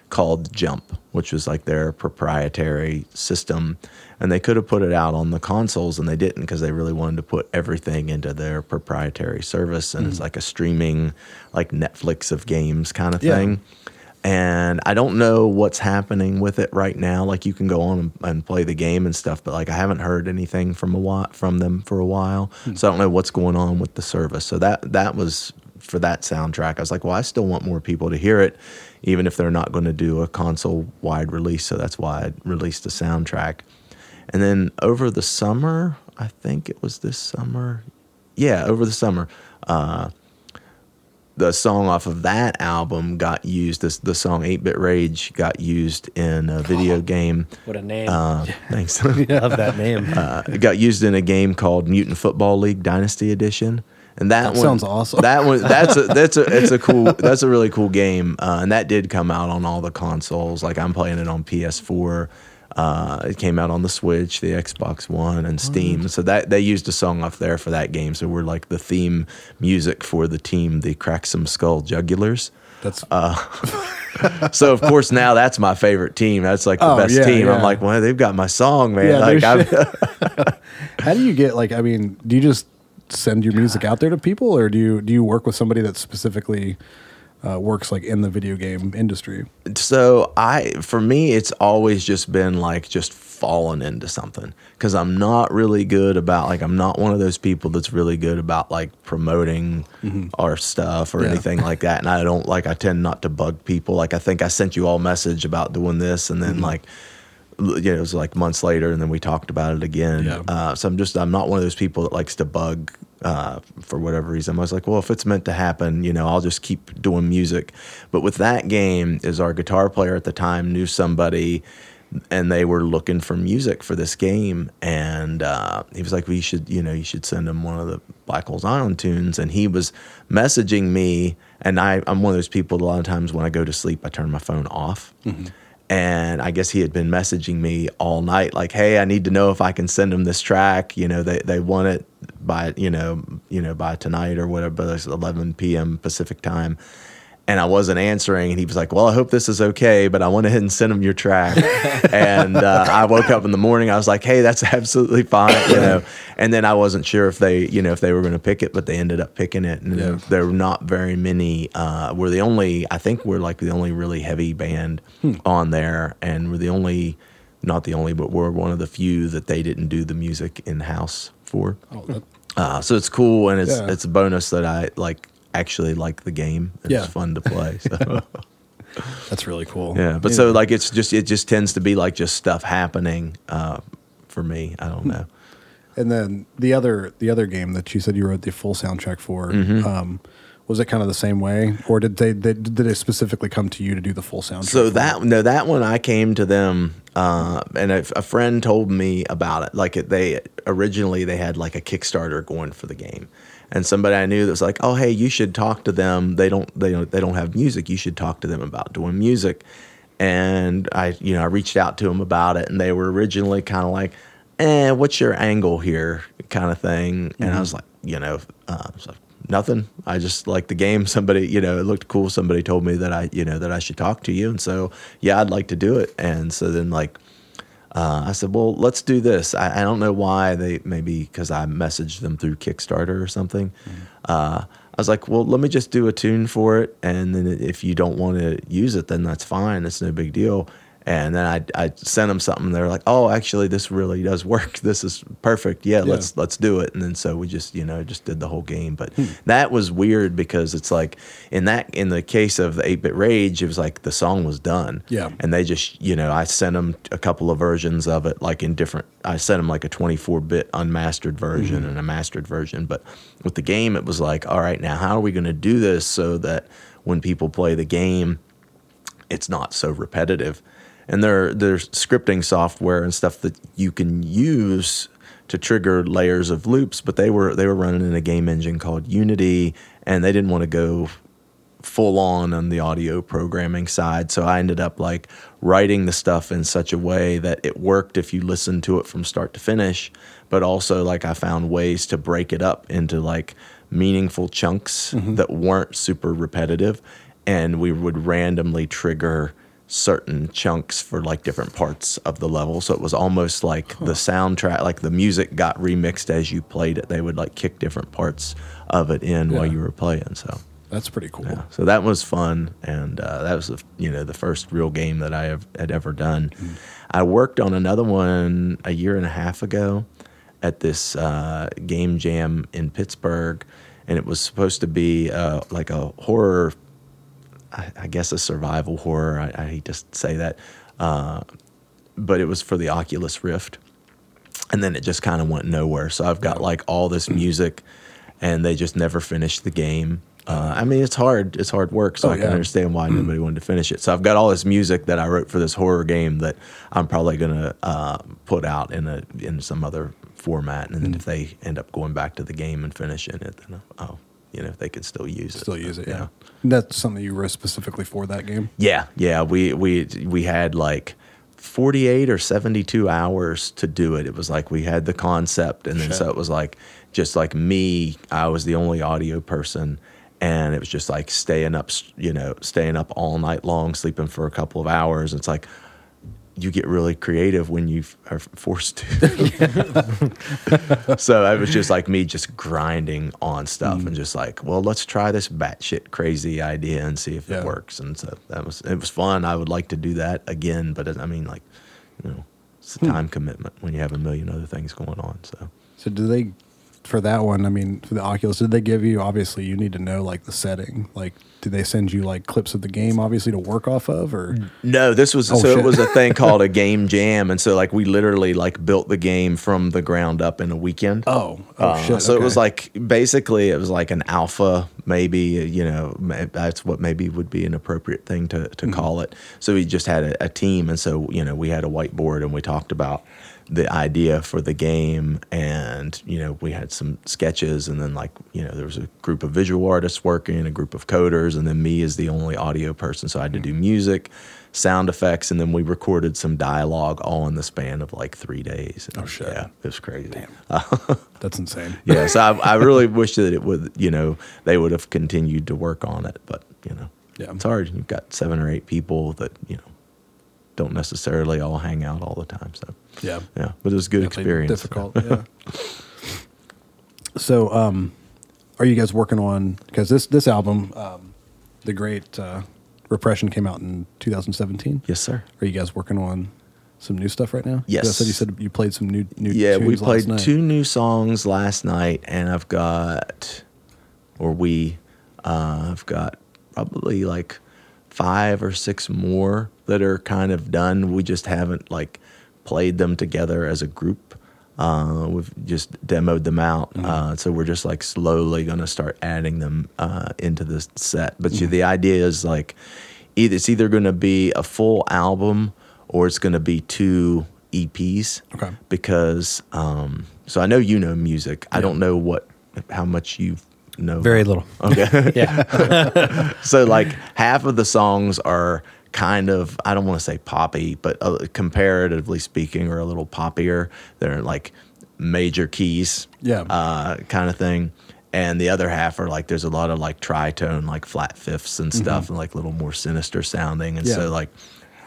called Jump, which was like their proprietary system, and they could have put it out on the consoles, and they didn't because they really wanted to put everything into their proprietary service, and it's like a streaming, like Netflix of games kind of thing. And I don't know what's happening with it right now. Like, you can go on and play the game and stuff, but like I haven't heard anything from them for a while. So I don't know what's going on with the service. So that was for that soundtrack. I was like, well, I still want more people to hear it, even if they're not going to do a console-wide release. So that's why I released the soundtrack. And then over the summer, I think it was this summer. Yeah, over the summer. The song off of that album got used, the song 8-Bit Rage got used in a video game. What a name. Thanks. I love that name. It got used in a game called Mutant Football League Dynasty Edition. And that one sounds awesome. That one, that's a really cool game, and that did come out on all the consoles. Like I'm playing it on PS4. It came out on the Switch, the Xbox One, and Steam. So that they used a song off there for that game. So we're like the theme music for the team, the Crack Some Skull Jugulars. That's so of course now that's my favorite team. That's like the best team. Yeah. I'm like, well, they've got my song, man. Yeah, like, how do you get like? I mean, do you just send your music out there to people, or do you work with somebody that specifically works like in the video game industry? So for me, it's always just been like just falling into something, because I'm not really good about like, I'm not one of those people that's really good about like promoting our stuff or anything like that. And I don't like, I tend not to bug people. Like I think I sent you all a message about doing this, and then like, you know, it was like months later, and then we talked about it again. Yeah. So I'm not one of those people that likes to bug. For whatever reason, I was like, well, if it's meant to happen, you know, I'll just keep doing music. But with that game, is our guitar player at the time knew somebody, and they were looking for music for this game, and he was like, well, you should send him one of the Black Hole Zion tunes. And he was messaging me, and I'm one of those people. A lot of times when I go to sleep, I turn my phone off. Mm-hmm. And I guess he had been messaging me all night, like, "Hey, I need to know if I can send them this track. You know, they want it by by tonight or whatever, but it's 11 p.m. Pacific time." And I wasn't answering, and he was like, "Well, I hope this is okay, but I went ahead and sent him your track." And I woke up in the morning, I was like, "Hey, that's absolutely fine," you know. And then I wasn't sure if they were going to pick it, but they ended up picking it. And there were not very many. We're the only really heavy band on there, and we're the only, not the only, but we're one of the few that they didn't do the music in house for. So it's cool, and it's a bonus that I like. Actually like the game. It's fun to play. So. That's really cool. Yeah, but so like it just tends to be like just stuff happening for me. I don't know. And then the other game that you said you wrote the full soundtrack for, was it kind of the same way, or did they specifically come to you to do the full soundtrack? So that one I came to them, and a friend told me about it. Like they originally had like a Kickstarter going for the game. And somebody I knew that was like, "Oh, hey, you should talk to them. They don't have music. You should talk to them about doing music." And I reached out to them about it, and they were originally kind of like, "What's your angle here?" kind of thing. Mm-hmm. And I was like, nothing. I just like the game. Somebody, it looked cool. Somebody told me that I should talk to you, and so I'd like to do it. And so then like. I said, well, let's do this. I don't know why because I messaged them through Kickstarter or something. Mm-hmm. I was like, well, let me just do a tune for it. And then if you don't want to use it, then that's fine. It's no big deal. And then I sent them something. They're like, oh, actually, this really does work. This is perfect. Yeah, let's do it. And then so we just did the whole game. But that was weird because it's like in the case of the 8-Bit Rage, it was like the song was done. Yeah. And they just I sent them a couple of versions of it, like in different. I sent them like a 24-bit unmastered version and a mastered version. But with the game, it was like, all right, now how are we going to do this so that when people play the game, it's not so repetitive. And there's scripting software and stuff that you can use to trigger layers of loops, but they were running in a game engine called Unity, and they didn't want to go full on the audio programming side. So I ended up like writing the stuff in such a way that it worked if you listened to it from start to finish, but also like I found ways to break it up into like meaningful chunks that weren't super repetitive, and we would randomly trigger certain chunks for like different parts of the level. So it was almost like the soundtrack, like the music got remixed as you played it. They would like kick different parts of it in while you were playing. So that's pretty cool. Yeah. So that was fun. And that was, the first real game that I had ever done. Mm-hmm. I worked on another one a year and a half ago at this game jam in Pittsburgh. And it was supposed to be like a horror, I guess a survival horror, I hate to say that, but it was for the Oculus Rift, and then it just kind of went nowhere. So I've got like all this music, and they just never finished the game. I mean, it's hard. It's hard work, so I can understand why nobody wanted to finish it. So I've got all this music that I wrote for this horror game that I'm probably going to put out in some other format. And then if they end up going back to the game and finishing it, then if they can still use it. Yeah. That's something you wrote specifically for that game? Yeah. We had like 48 or 72 hours to do it. It was like we had the concept, and then so it was like just like me. I was the only audio person. And it was just like staying up all night long, sleeping for a couple of hours. It's like you get really creative when you are forced to. So it was just like me just grinding on stuff and just like, well, let's try this batshit crazy idea and see if it works. And so it was fun. I would like to do that again, but I mean, like, you know, it's a time commitment when you have a million other things going on. So do they? For that one, I mean, for the Oculus, did they give you, obviously, you need to know, like, the setting. Like, did they send you, like, clips of the game, obviously, to work off of, or? No, this was, it was a thing called a game jam, and so, like, we literally, like, built the game from the ground up in a weekend. So it was, like, basically, it was, like, an alpha, maybe, you know, that's what maybe would be an appropriate thing to call it. So we just had a team, and so, you know, we had a whiteboard, and we talked about the idea for the game, and you know, we had some sketches, and then, like, you know, there was a group of visual artists working, a group of coders, and then me as the only audio person, so I had to do music, sound effects, and then we recorded some dialogue all in the span of like 3 days. Yeah, it was crazy. Damn. That's insane. Yeah, so I really wish that it would, you know, they would have continued to work on it, but you know, it's hard. You've got 7 or 8 people that, you know, don't necessarily all hang out all the time. So yeah, but it was a good experience. Difficult, So, are you guys working on, because this album, The Great Repression, came out in 2017? Yes, sir. Are you guys working on some new stuff right now? Yes. You said you played some new. Yeah, tunes we played last night. 2 new songs last night, and I've got probably like 5 or 6 more that are kind of done. We just haven't like played them together as a group. We've just demoed them out. So we're just like slowly going to start adding them into this set. But the idea is like it's either going to be a full album or it's going to be 2 EPs. Okay. Because so I know you know music. Yeah. I don't know how much you've No. Very little. Okay. Yeah. So like half of the songs are kind of, I don't want to say poppy, but comparatively speaking, are a little poppier. They're like major keys kind of thing. And the other half are like, there's a lot of like tritone, like flat fifths and stuff and like a little more sinister sounding. And so like,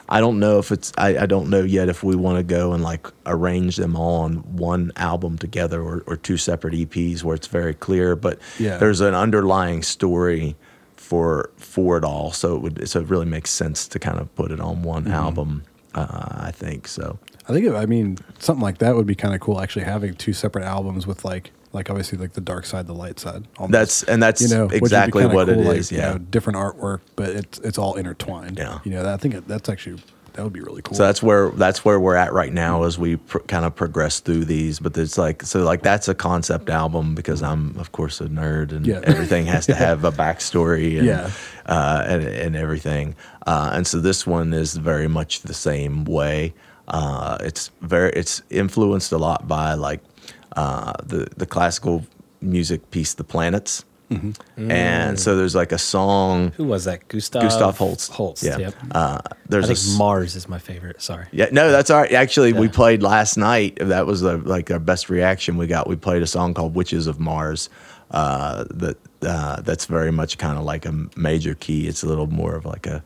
I don't know if it's, I don't know yet if we want to go and like arrange them all on one album together or 2 separate EPs where it's very clear, but there's an underlying story for it all. So it really makes sense to kind of put it on one album, I think so. I mean, something like that would be kind of cool, actually having 2 separate albums with like obviously like the dark side, the light side. Almost. That's you know, exactly what cool, it like, is. Yeah. You know, different artwork, but it's all intertwined. Yeah. You know, I think that's actually, that would be really cool. So that's where we're at right now as we kind of progress through these, but it's like, so like that's a concept album because I'm of course a nerd and everything has to have a backstory and, and everything. And so this one is very much the same way. It's influenced a lot by like, the classical music piece, The Planets. And so there's like a song. Who was that? Gustav Holst. Yeah. Yep. I think Mars is my favorite. Sorry. Yeah. No, that's all right. Actually, we played last night. That was like our best reaction we got. We played a song called Witches of Mars. That's very much kind of like a major key. It's a little more of like a,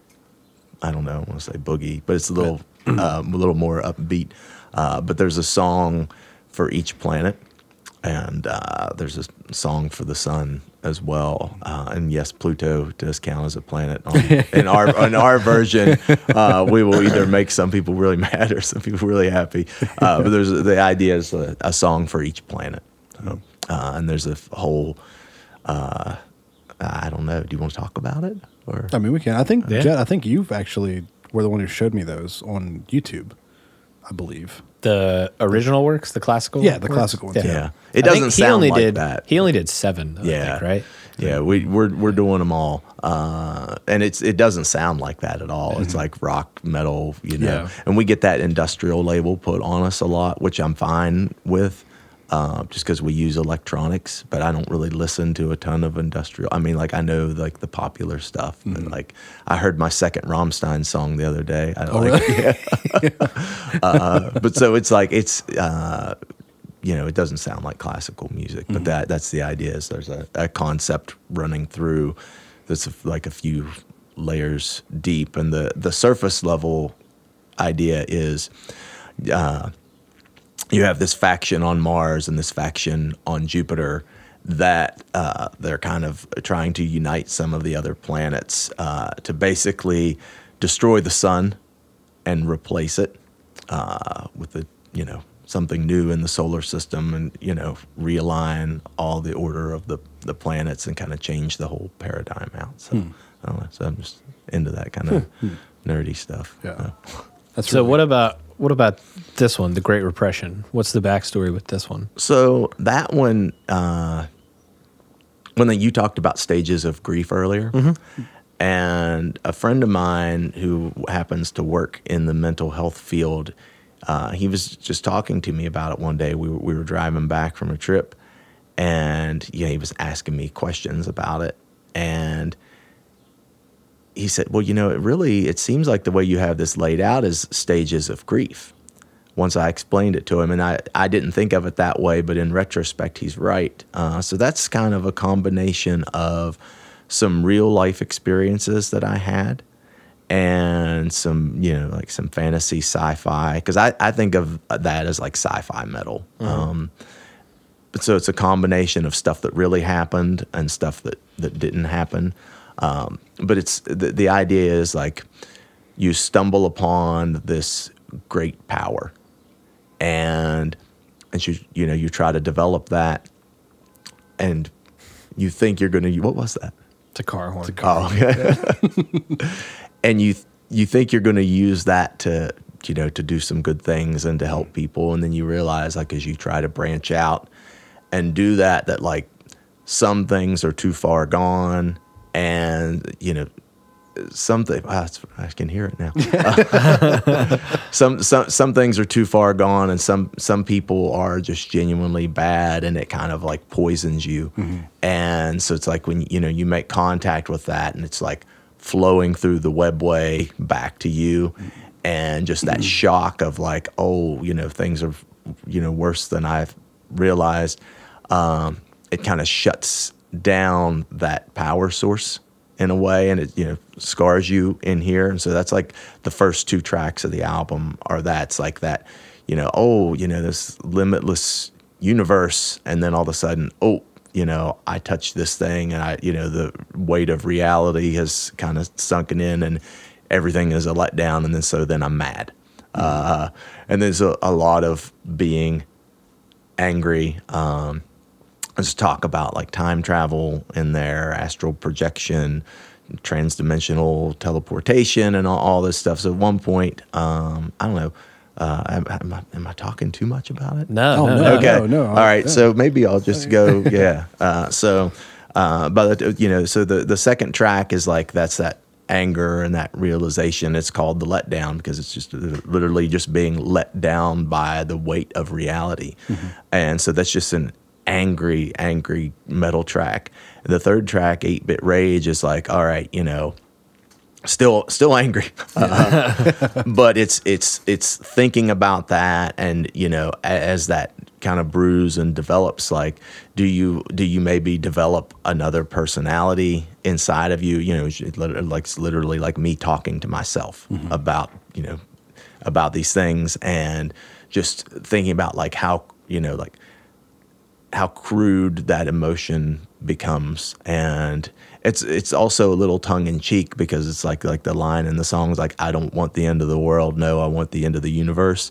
I don't know, I want to say boogie, but it's a little more upbeat. But there's a song for each planet, and there's a song for the sun as well, and yes, Pluto does count as a planet in our version. We will either make some people really mad or some people really happy, but there's the idea is a song for each planet, and there's a whole I don't know, do you want to talk about it? Or I mean, we can. I think Jed, I think you've actually were the one who showed me those on YouTube, I believe. The original works, the classical ones? Yeah, the classical ones. Yeah. It doesn't sound like that. He only did 7, I think, right? Yeah, we're doing them all, and it doesn't sound like that at all. Mm-hmm. It's like rock metal, you know. Yeah. And we get that industrial label put on us a lot, which I'm fine with, just because we use electronics. But I don't really listen to a ton of industrial. I mean, like I know like the popular stuff, mm-hmm. but like I heard my second Rammstein song the other day. Really? Yeah. But so it's like it's. You know, it doesn't sound like classical music, but mm-hmm. that's the idea. Is there's a concept running through that's like a few layers deep, and the surface level idea is you have this faction on Mars and this faction on Jupiter that they're kind of trying to unite some of the other planets to basically destroy the sun and replace it with the, you know, something new in the solar system, and, you know, realign all the order of the planets and kind of change the whole paradigm out. So I don't know. So I'm just into that kind of nerdy stuff. Yeah. So really what about this one, The Great Repression? What's the backstory with this one? So that one, you talked about stages of grief earlier, mm-hmm. and a friend of mine who happens to work in the mental health field, he was just talking to me about it one day. We were driving back from a trip, and yeah, he was asking me questions about it. And he said, well, you know, it seems like the way you have this laid out is stages of grief. Once I explained it to him, and I didn't think of it that way, but in retrospect, he's right. So that's kind of a combination of some real life experiences that I had, and some, you know, like some fantasy sci-fi, because I think of that as like sci-fi metal. Mm-hmm. But so it's a combination of stuff that really happened and stuff that didn't happen. But it's the idea is like you stumble upon this great power, and you know, you try to develop that, and you think you're going to. What was that? It's a car horn. Yeah. And you think you're going to use that to, you know, to do some good things and to help people, and then you realize, like, as you try to branch out and do that like some things are too far gone, and, you know, something I can hear it now. Some things are too far gone, and some people are just genuinely bad, and it kind of like poisons you. Mm-hmm. And so it's like when, you know, you make contact with that, and it's like flowing through the webway back to you, and just that shock of like, oh, you know, things are, you know, worse than I've realized. It kind of shuts down that power source in a way, and it, you know, scars you in here. And so that's like the first two tracks of the album are that's like that, you know, oh, you know, this limitless universe, and then all of a sudden, oh, you know, I touched this thing, and I, you know, the weight of reality has kind of sunken in, and everything is a letdown, and then so I'm mad. Mm-hmm. And there's a lot of being angry. Let's talk about like time travel in there, astral projection, transdimensional teleportation, and all this stuff. So at one point, I don't know. Am I talking too much about it? No. Okay. No. All right. Yeah. So maybe I'll just go. Yeah. But you know, so the second track is like that's that anger and that realization. It's called The Letdown because it's just literally just being let down by the weight of reality, mm-hmm. and so that's just an angry metal track. The third track, 8-Bit Rage, is like, all right, you know. Still angry, but it's thinking about that, and, you know, as that kind of brews and develops, like, do you maybe develop another personality inside of you? You know, like literally like me talking to myself, mm-hmm. about these things, and just thinking about like how, you know, like how crude that emotion becomes. And it's also a little tongue-in-cheek because it's like the line in the song is like, I don't want the end of the world, no, I want the end of the universe.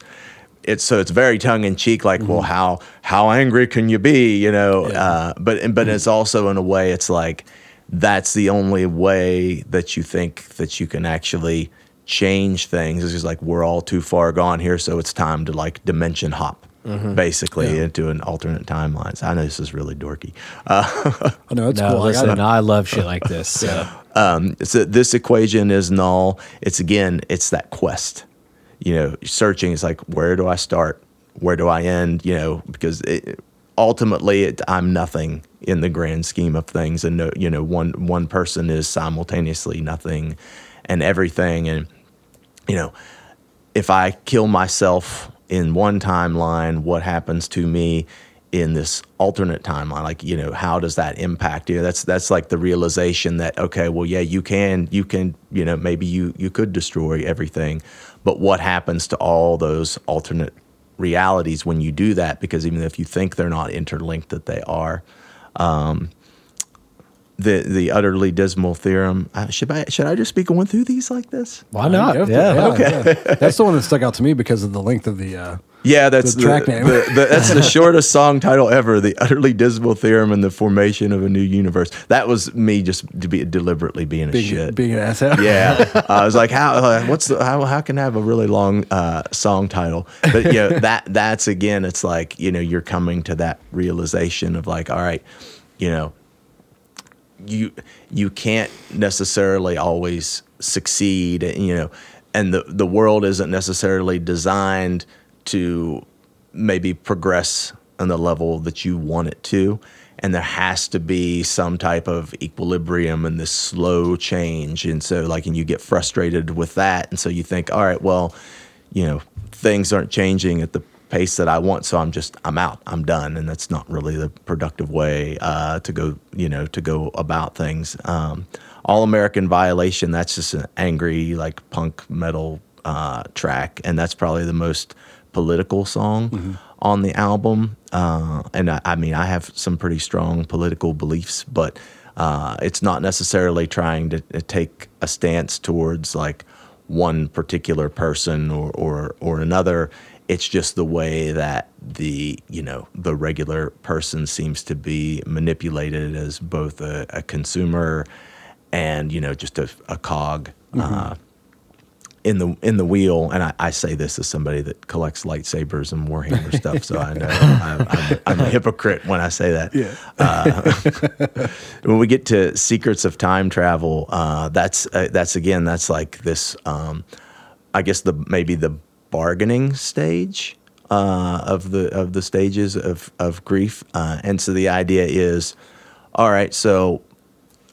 It's very tongue-in-cheek, like, mm-hmm. well, how angry can you be, you know? Yeah. But mm-hmm. it's also in a way it's like that's the only way that you think that you can actually change things. It's just like we're all too far gone here, so it's time to like dimension hop. basically into an alternate timeline. So I know this is really dorky. I know it's cool. Listen, I love shit like this. So. So this equation is null. It's again, it's that quest. You know, searching is like, where do I start? Where do I end? You know, because ultimately, I'm nothing in the grand scheme of things, and no, you know, one person is simultaneously nothing and everything. And you know, if I kill myself in one timeline, what happens to me in this alternate timeline? Like, you know, how does that impact you? You know, that's like the realization that okay, well, yeah, you can, you know, maybe you could destroy everything, but what happens to all those alternate realities when you do that? Because even if you think they're not interlinked, that they are. The utterly dismal theorem. Should I just be going through these like this? Why not? Yeah, okay. That's the one that stuck out to me because of the length of the. That's the track name. That's the shortest song title ever. The utterly dismal theorem and the formation of a new universe. That was me just to be deliberately being an asshole. Yeah, I was like, how can I have a really long song title? But yeah, you know, that's again, it's like, you know, you're coming to that realization of like, all right, you know. You can't necessarily always succeed, you know, and the world isn't necessarily designed to maybe progress on the level that you want it to, and there has to be some type of equilibrium and this slow change, and so like, and you get frustrated with that, and so you think, all right, well, you know, things aren't changing at the pace that I want, so I'm out, I'm done, and that's not really the productive way to go about things. All American Violation, that's just an angry like punk metal track, and that's probably the most political song on the album. And I mean, I have some pretty strong political beliefs, but it's not necessarily trying to take a stance towards like one particular person or another. It's just the way that the, you know, the regular person seems to be manipulated as both a consumer and, you know, just a cog in the wheel. And I say this as somebody that collects lightsabers and Warhammer stuff, so I know I'm a hypocrite when I say that. Yeah. When we get to Secrets of Time Travel, that's like this. I guess maybe the bargaining stage of the stages of grief, and so the idea is, all right, so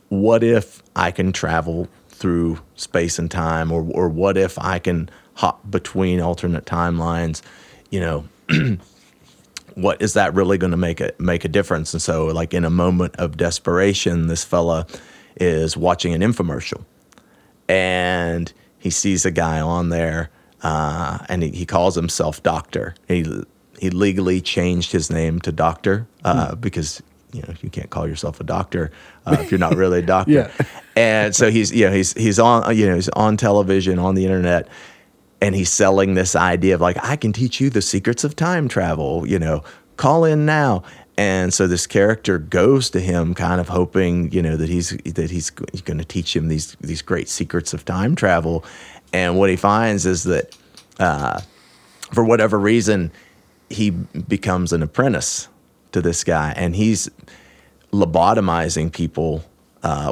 what if I can travel through space and time, or what if I can hop between alternate timelines? You know, what is that really going to make a difference? And so, like in a moment of desperation, this fella is watching an infomercial, and he sees a guy on there. And he calls himself Doctor. He legally changed his name to Doctor because, you know, you can't call yourself a doctor if you're not really a doctor. Yeah. And so he's on television, on the internet, and he's selling this idea of like, I can teach you the secrets of time travel. You know, call in now. And so this character goes to him, kind of hoping, you know, that he's going to teach him these great secrets of time travel. And what he finds is that, for whatever reason, he becomes an apprentice to this guy, and he's lobotomizing people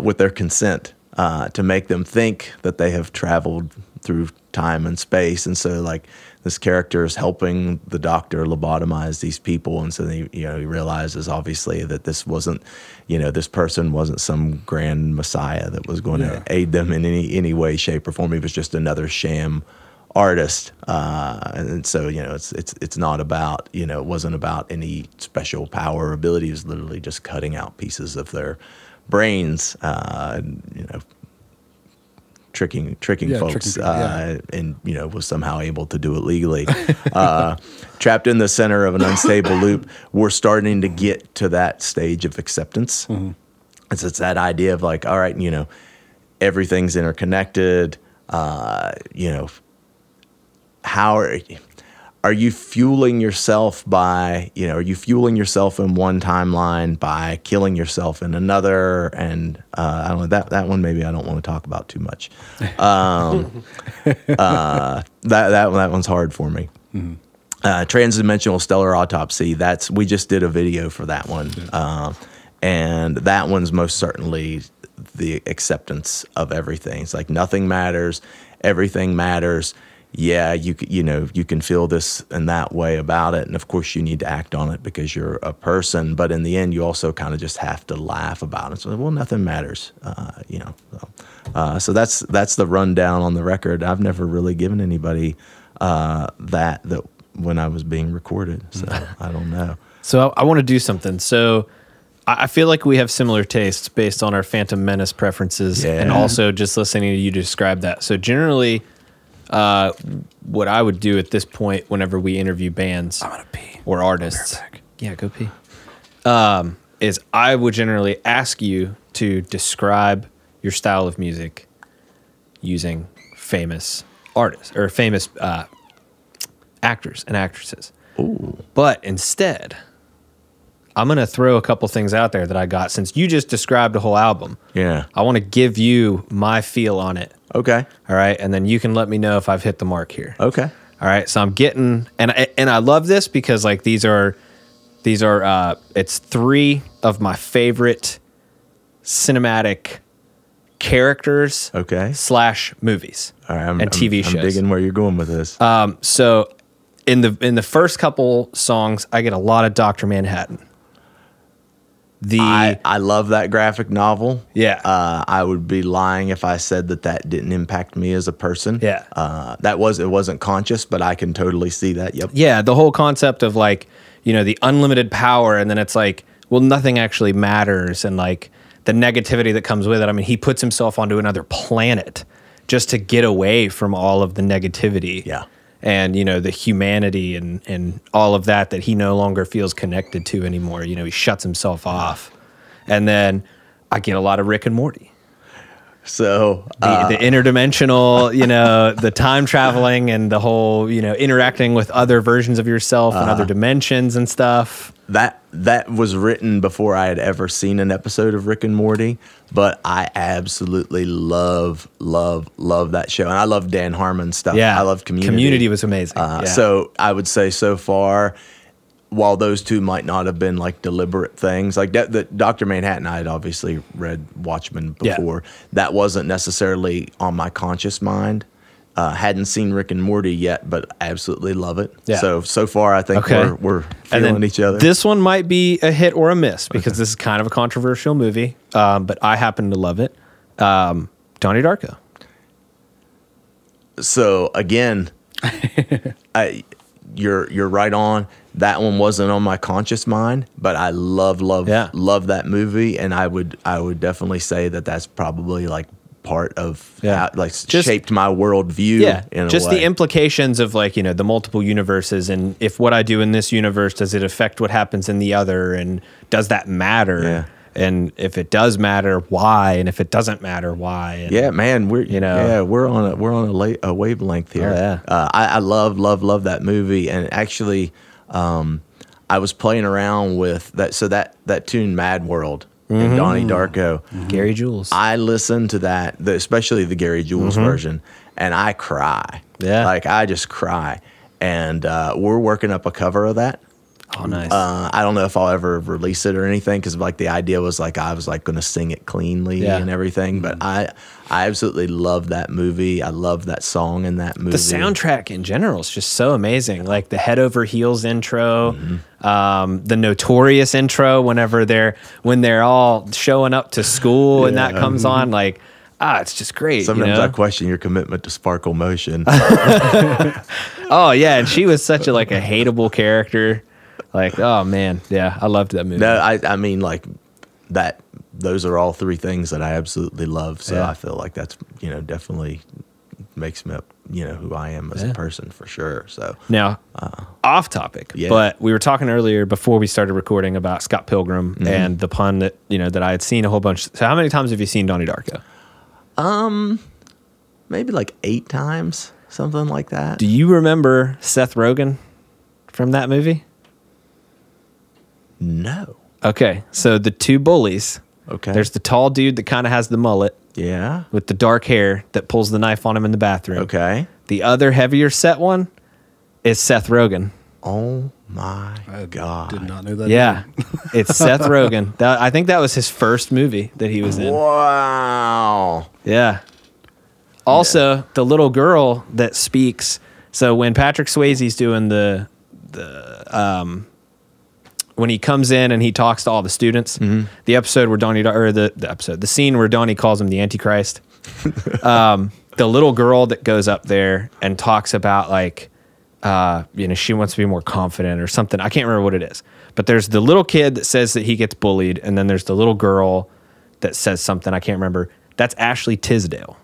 with their consent to make them think that they have traveled through time and space. And so, like, this character is helping the doctor lobotomize these people, and so he realizes obviously that this wasn't, you know, this person wasn't some grand messiah that was going to aid them in any way, shape, or form. He was just another sham artist, and so, you know, it's not about, you know, it wasn't about any special power or ability. It was literally just cutting out pieces of their brains, and, you know, tricking folks. And, you know, was somehow able to do it legally. Trapped in the center of an unstable loop, we're starting to get to that stage of acceptance. And so it's that idea of like, all right, you know, everything's interconnected. You know, how are you fueling yourself by, you know, are you fueling yourself in one timeline by killing yourself in another? And I don't know, that one maybe I don't want to talk about too much. That one's hard for me. Transdimensional Stellar Autopsy. That's, we just did a video for that one. And that one's most certainly the acceptance of everything. It's like nothing matters, everything matters. Yeah, you can feel this and that way about it, and of course you need to act on it because you're a person. But in the end, you also kind of just have to laugh about it. So, well, nothing matters, So that's the rundown on the record. I've never really given anybody that when I was being recorded. So I don't know. So I want to do something. So I feel like we have similar tastes based on our Phantom Menace preferences, and also just listening to you describe that. So generally, what I would do at this point, whenever we interview bands or artists, go pee, is I would generally ask you to describe your style of music using famous artists or famous actors and actresses. Ooh. But instead, I'm going to throw a couple things out there that I got since you just described a whole album. Yeah. I want to give you my feel on it. Okay. All right. And then you can let me know if I've hit the mark here. Okay. All right. So I'm getting, and I love this because like these are it's three of my favorite cinematic characters. Okay. / movies. All right. And TV shows. I'm digging where you're going with this. So in the first couple songs, I get a lot of Dr. Manhattan. I love that graphic novel. Yeah. I would be lying if I said that didn't impact me as a person. Yeah. It wasn't conscious, but I can totally see that. Yep. Yeah. The whole concept of like, the unlimited power, and then it's like, well, nothing actually matters. And like the negativity that comes with it. I mean, he puts himself onto another planet just to get away from all of the negativity. Yeah. And, the humanity and all of that he no longer feels connected to anymore. He shuts himself off. And then I get a lot of Rick and Morty. So the interdimensional, the time traveling and the whole, interacting with other versions of yourself and other dimensions and stuff. That was written before I had ever seen an episode of Rick and Morty, but I absolutely love that show. And I love Dan Harmon's stuff. Yeah. I love Community. Community was amazing. So I would say so far, while those two might not have been like deliberate things, like that Dr. Manhattan, I had obviously read Watchmen before. Yeah. That wasn't necessarily on my conscious mind. Hadn't seen Rick and Morty yet, but absolutely love it. Yeah. So far, I think we're feeling each other. This one might be a hit or a miss because this is kind of a controversial movie, but I happen to love it. Donnie Darko. So again, you're right on. That one wasn't on my conscious mind, but I love that movie, and I would definitely say that's probably like part of how, shaped my worldview. Yeah, in just a way. The implications of the multiple universes, and if what I do in this universe, does it affect what happens in the other, and does that matter? Yeah. And if it does matter, why? And if it doesn't matter, why? And, we're on a wavelength here. Oh, yeah. I love that movie, and actually, I was playing around with that. So that tune, Mad World. Mm-hmm. And Donnie Darko. Mm-hmm. Gary Jules. I listened to that, especially the Gary Jules version, and I cry. Yeah. Like, I just cry. And we're working up a cover of that. Oh, nice. I don't know if I'll ever release it or anything because, the idea was, I was, going to sing it cleanly and everything. But I absolutely love that movie. I love that song in that movie. The soundtrack in general is just so amazing. Like, the Head Over Heels intro, the Notorious intro when they're all showing up to school and that comes on, it's just great. Sometimes I question your commitment to Sparkle Motion. Oh, yeah, and she was such a hateable character. Oh man, yeah, I loved that movie. No, I mean that. Those are all three things that I absolutely love. So I feel like that's definitely makes me who I am as a person for sure. So now off topic, but we were talking earlier before we started recording about Scott Pilgrim and the pun that that I had seen a whole bunch. So how many times have you seen Donnie Darko? Maybe 8 times, something like that. Do you remember Seth Rogen from that movie? No. Okay, so the two bullies. Okay. There's the tall dude that kind of has the mullet. Yeah. With the dark hair that pulls the knife on him in the bathroom. Okay. The other heavier set one is Seth Rogen. Oh my God! I did not know that. Yeah, it's Seth Rogen. That, I think that was his first movie that he was in. Wow. Yeah. Also, the little girl that speaks. So when Patrick Swayze's doing the when he comes in and he talks to all the students, the episode where the scene where Donnie calls him the Antichrist. The little girl that goes up there and talks about like, she wants to be more confident or something. I can't remember what it is, but there's the little kid that says that he gets bullied. And then there's the little girl that says something. I can't remember. That's Ashley Tisdale.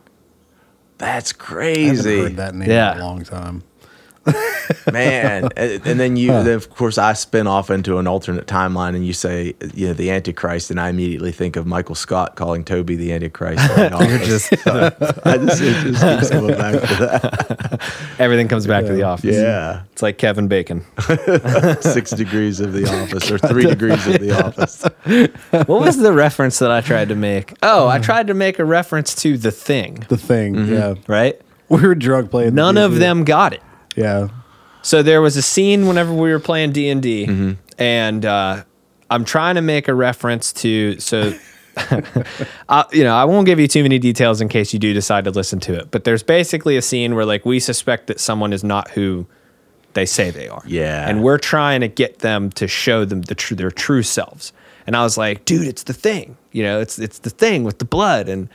That's crazy. I haven't heard that name in a long time. Man. And then of course, I spin off into an alternate timeline and you say, the Antichrist, and I immediately think of Michael Scott calling Toby the Antichrist. It just keeps coming back to that. Everything comes back to The Office. Yeah. It's like Kevin Bacon. 6 degrees of The Office or 3 degrees of The Office. What was the reference that I tried to make? Oh, I tried to make a reference to The Thing. The Thing, yeah. Right? We were drug playing. None of them got it. Yeah. So there was a scene whenever we were playing D&D, and I'm trying to make a reference to. So, I won't give you too many details in case you do decide to listen to it. But there's basically a scene where like we suspect that someone is not who they say they are. Yeah. And we're trying to get them to show them their true selves. And I was like, dude, it's The Thing. It's The Thing with the blood and.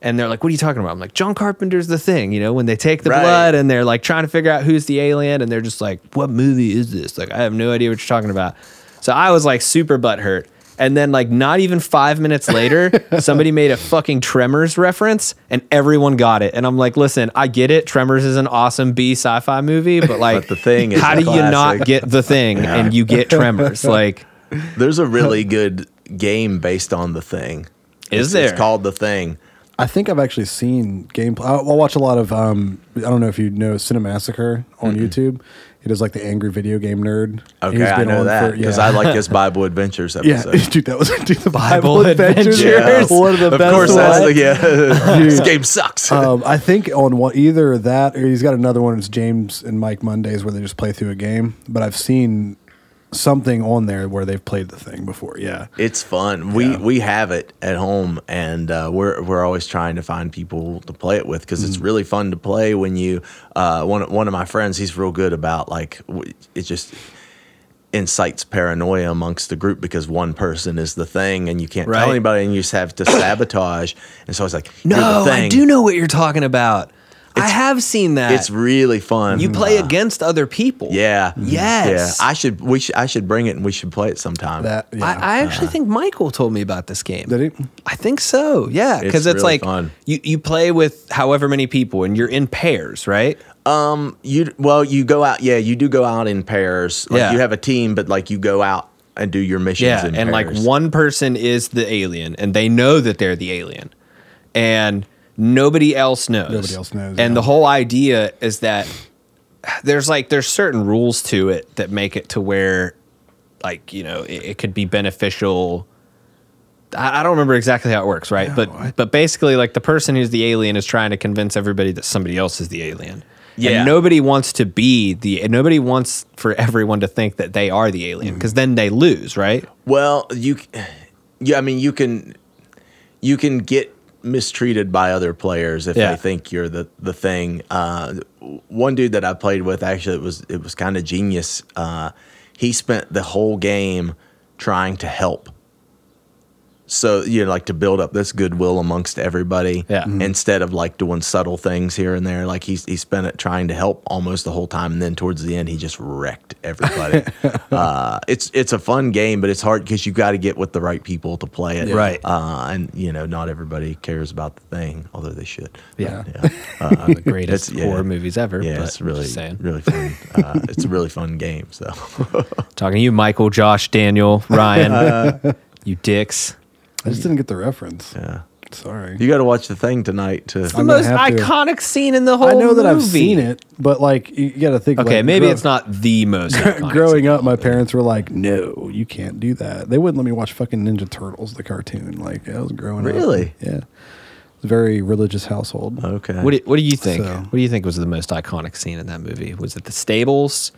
And they're like, what are you talking about? I'm like, John Carpenter's The Thing, when they take the blood and they're like trying to figure out who's the alien. And they're just like, what movie is this? Like, I have no idea what you're talking about. So I was like super butthurt. And then like not even 5 minutes later, somebody made a fucking Tremors reference and everyone got it. And I'm like, listen, I get it. Tremors is an awesome B sci-fi movie. But like, but The Thing is how do classic. You not get The Thing and you get Tremors? Like, there's a really good game based on The Thing. It's called The Thing. I think I've actually seen gameplay. I'll watch a lot of, I don't know if you know Cinemassacre on YouTube. He does like the angry video game nerd. Okay, I know that because I like his Bible Adventures episode. Yeah, dude, that was the Bible Adventures. Yeah. One of the best. Of course, that's this game sucks. I think on either that or he's got another one. It's James and Mike Mondays where they just play through a game. But I've seen something on there where they've played The Thing before. Yeah, it's fun. We have it at home, and we're always trying to find people to play it with because it's really fun to play when you. One of my friends, he's real good about like it just incites paranoia amongst the group because one person is The Thing and you can't tell anybody and you just have to sabotage. And so I was like, no, The Thing. I do know what you're talking about. I have seen that. It's really fun. You play against other people. Yeah. Yes. Yeah. I should bring it and we should play it sometime. I actually think Michael told me about this game. Did he? I think so. Yeah. Because it's really like fun. You play with however many people and you're in pairs, right? You go out. Yeah, you do go out in pairs. Like you have a team, but like you go out and do your missions in pairs. And like one person is the alien and they know that they're the alien. And nobody else knows. And the whole idea is that there's certain rules to it that make it to where, like, it could be beneficial. I don't remember exactly how it works, right? But basically, like, the person who's the alien is trying to convince everybody that somebody else is the alien. Yeah. And nobody wants for everyone to think that they are the alien because then they lose, right? Well, you can get mistreated by other players if they think you're the thing. One dude that I played with, actually, it was kind of genius. He spent the whole game trying to help. So, like to build up this goodwill amongst everybody instead of like doing subtle things here and there. Like he spent it trying to help almost the whole time. And then towards the end, he just wrecked everybody. It's a fun game, but it's hard because you got to get with the right people to play it. Yeah. Right. And not everybody cares about The Thing, although they should. Yeah. One of the greatest horror movies ever. Yeah, but it's really fun. It's a really fun game. So talking to you, Michael, Josh, Daniel, Ryan, you dicks. I just didn't get the reference. Yeah. Sorry. You got to watch The Thing tonight. It's the most iconic scene in the whole movie. I know that I've seen it, but like you got to think. Okay, like, maybe it's not the most iconic. Growing up, my parents were like, no, you can't do that. They wouldn't let me watch fucking Ninja Turtles, the cartoon. Like I was growing up. Really? Yeah. Very religious household. Okay. What do you think? What do you think was the most iconic scene in that movie? Was it the stables?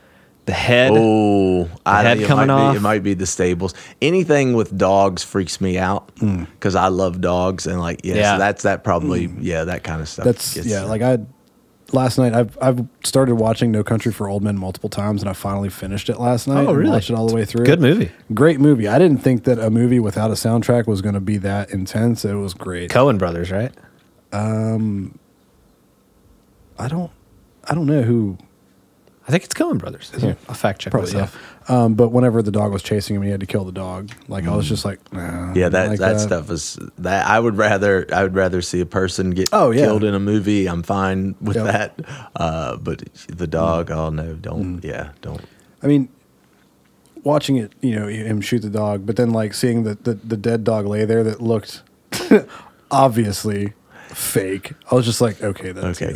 The head. Oh, I head coming off. It might be the stables. Anything with dogs freaks me out because I love dogs and like so that's that probably that kind of stuff. That's like I last night I've started watching No Country for Old Men multiple times and I finally finished it last night. Oh really? Watched it all the way through. Good movie. Great movie. I didn't think that a movie without a soundtrack was going to be that intense. It was great. Coen Brothers, right? I don't know who. I think it's Coen Brothers. Yeah. I'll fact check myself. Yeah. But whenever the dog was chasing him, he had to kill the dog. Like I was just like, nah. Yeah, that stuff is that. I would rather see a person get killed in a movie. I'm fine with that. But the dog, oh no, don't. Yeah, don't. I mean, watching it, him shoot the dog, but then like seeing the dead dog lay there that looked obviously fake. I was just like, okay, that's okay.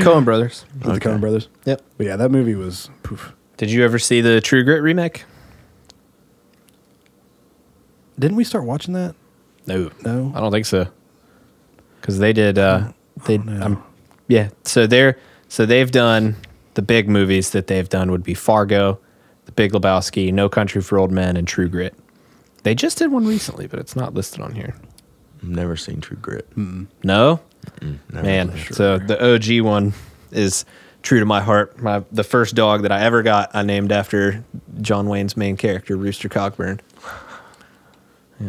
Coen Brothers. Okay. The Coen Brothers. Yep. But yeah, that movie was poof. Did you ever see the True Grit remake? Didn't we start watching that? No. I don't think so. Because they did. So they've done the big movies that they've done would be Fargo, The Big Lebowski, No Country for Old Men, and True Grit. They just did one recently, but it's not listed on here. Never seen True Grit. Mm-mm. No? Mm-mm, man, sure. So the OG one is true to my heart. The first dog that I ever got, I named after John Wayne's main character, Rooster Cogburn. Yeah.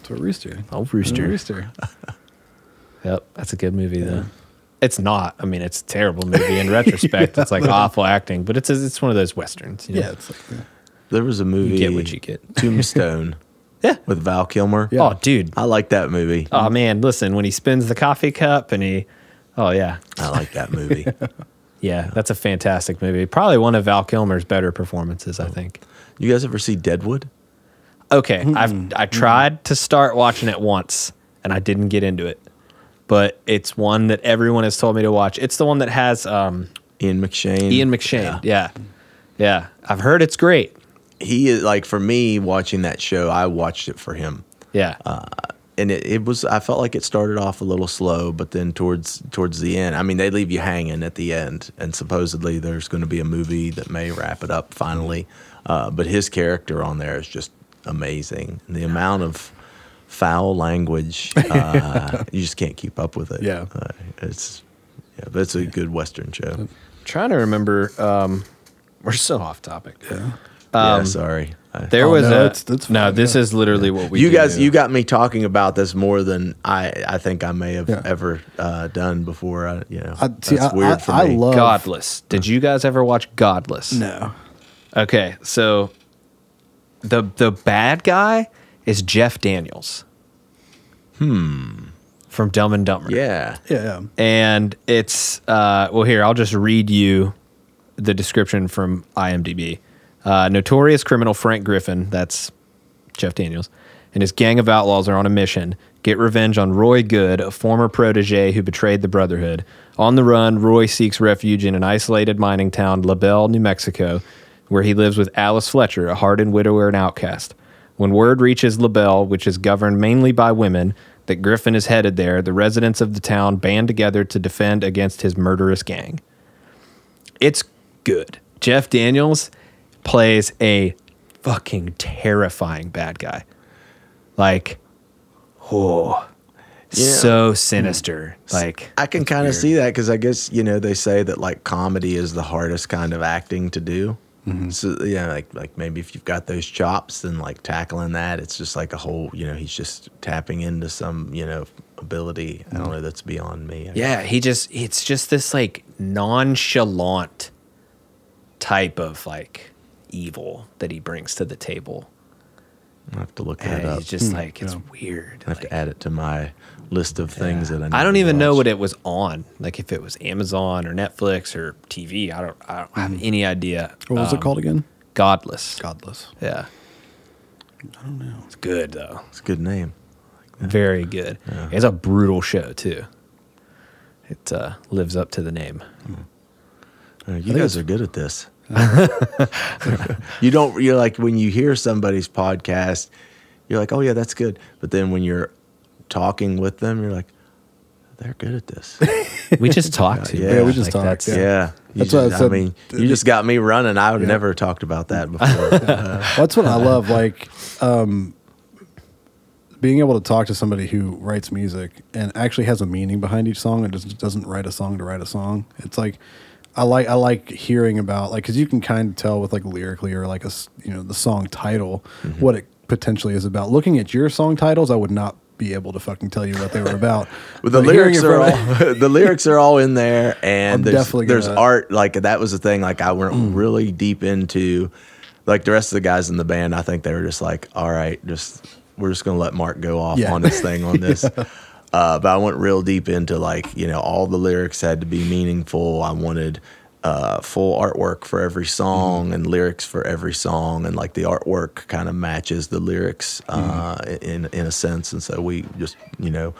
It's a rooster. Rooster. Yep, that's a good movie, though. It's not. I mean, it's a terrible movie in retrospect. It's like awful acting, but it's one of those Westerns. You know? Yeah, it's like that. There was a movie. You get what you get. Tombstone. Yeah, with Val Kilmer. Yeah. Oh, dude, I like that movie. Oh man, listen, when he spins the coffee cup and I like that movie. Yeah, that's a fantastic movie. Probably one of Val Kilmer's better performances, I think. You guys ever see Deadwood? Okay, I tried to start watching it once and I didn't get into it, but it's one that everyone has told me to watch. It's the one that has Ian McShane. Yeah. I've heard it's great. He is like, for me watching that show, I watched it for him. Yeah. And it was, I felt like it started off a little slow, but then towards the end, I mean, they leave you hanging at the end and supposedly there's going to be a movie that may wrap it up finally. But his character on there is just amazing. The amount of foul language, you just can't keep up with it. Yeah. That's a good Western show. I'm trying to remember, we're so off topic. Yeah. Sorry. This is literally what we. You do. Guys, you got me talking about this more than I think I may have ever done before. Weird for me. I love Godless. Did you guys ever watch Godless? No. Okay, so the bad guy is Jeff Daniels. From Dumb and Dumber. Yeah. And it's here I'll just read you the description from IMDb. Notorious criminal Frank Griffin, that's Jeff Daniels, and his gang of outlaws are on a mission. Get revenge on Roy Good, a former protege who betrayed the Brotherhood. On the run, Roy seeks refuge in an isolated mining town, La Belle, New Mexico, where he lives with Alice Fletcher, a hardened widower and outcast. When word reaches La Belle, which is governed mainly by women, that Griffin is headed there, the residents of the town band together to defend against his murderous gang. It's good. Jeff Daniels plays a fucking terrifying bad guy. Like, so sinister. Like, I can kind of see that because I guess, they say that like comedy is the hardest kind of acting to do. Mm-hmm. So, like maybe if you've got those chops, then like tackling that, it's just like a whole, he's just tapping into some, ability. I don't know, that's beyond me. It's just this like nonchalant type of like, evil that he brings to the table. I have to look that up. It's just it's weird. I have to add it to my list of things that I don't even know what it was on. Like if it was Amazon or Netflix or TV, I don't have any idea. What was it called again? Godless. Yeah. I don't know. It's good though. It's a good name. Very good. Yeah. It's a brutal show too. It lives up to the name. You guys are good at this. You're like, when you hear somebody's podcast, you're like, oh yeah, that's good. But then when you're talking with them, you're like, they're good at this. We just talk to you. Yeah, we just talk. Yeah. That's what I said. I mean, you just got me running. I would never talked about that before. That's what I love. Like, being able to talk to somebody who writes music and actually has a meaning behind each song and just doesn't write a song to write a song. It's like, I like hearing about, like, because you can kind of tell with, like, lyrically or, like, a, you know, the song title, what it potentially is about. Looking at your song titles, I would not be able to fucking tell you what they were about. The lyrics are all in there, and there's art. Like, that was the thing. Like, I went really deep into, like, the rest of the guys in the band. I think they were just like, all right, we're just going to let Mark go off on his thing on this. But I went real deep into, like, you know, all the lyrics had to be meaningful. I wanted full artwork for every song and lyrics for every song. And, like, the artwork kind of matches the lyrics in a sense. And so we just, you know,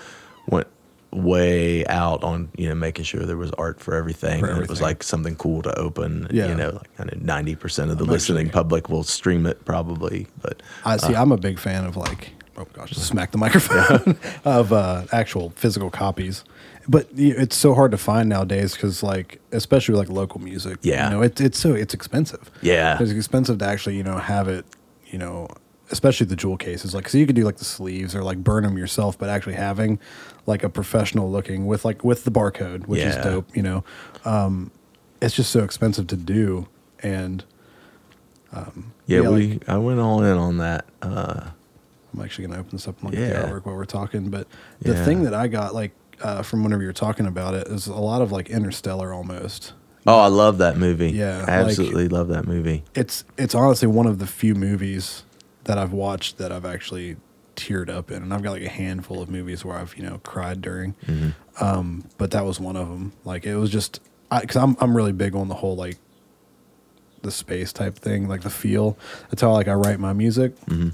went way out on, you know, making sure there was art for everything. And it was, like, something cool to open. Yeah. You know, like, 90% of the listening public will stream it probably. But I see, I'm a big fan of, like, oh gosh, smack the microphone of actual physical copies. But it's so hard to find nowadays because, like, especially like local music, you know, it's expensive. Yeah. It's expensive to actually, you know, have it, you know, especially the jewel cases. Like, so you could do, like, the sleeves or, like, burn them yourself, but actually having, like, a professional looking with, like, with the barcode, which is dope, you know. It's just so expensive to do. And I went all in on that. I'm actually going to open this up on the artwork while we're talking. But the thing that I got, like, from whenever you were talking about it is a lot of, like, Interstellar almost. Oh, I love that movie. Yeah. I absolutely love that movie. It's honestly one of the few movies that I've watched that I've actually teared up in. And I've got, like, a handful of movies where I've, you know, cried during. Mm-hmm. But that was one of them. Like, it was just – because I'm really big on the whole, like, the space type thing, like the feel. That's how, like, I write my music. Mm-hmm.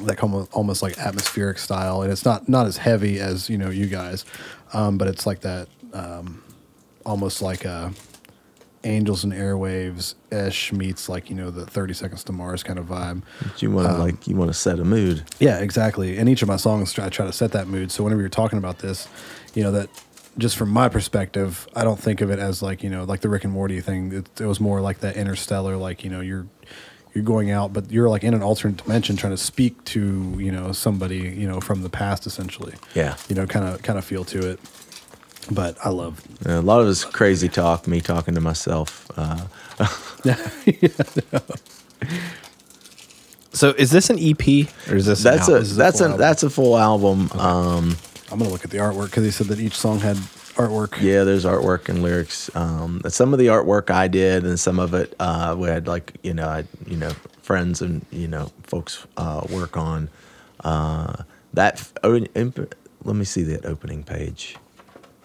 Like almost like atmospheric style, and it's not as heavy as, you know, you guys, but it's like that almost like a Angels and Airwaves ish meets, like, you know, the 30 Seconds to Mars kind of vibe. But you want to set a mood. Yeah, exactly. And each of my songs I try to set that mood. So whenever you're talking about this, you know, that just from my perspective, I don't think of it as, like, you know, like the Rick and Morty thing. It was more like that Interstellar, like, you know, you're going out, but you're, like, in an alternate dimension trying to speak to, you know, somebody, you know, from the past, essentially. Yeah. You know, kind of feel to it. But I love a lot of this crazy talk, me talking to myself. So is this an EP or is this that's a full album. Okay. I'm going to look at the artwork because he said that each song had artwork. Yeah, there's artwork and lyrics. Some of the artwork I did, and some of it we had, like, you know, friends and, you know, folks work on. Let me see that opening page.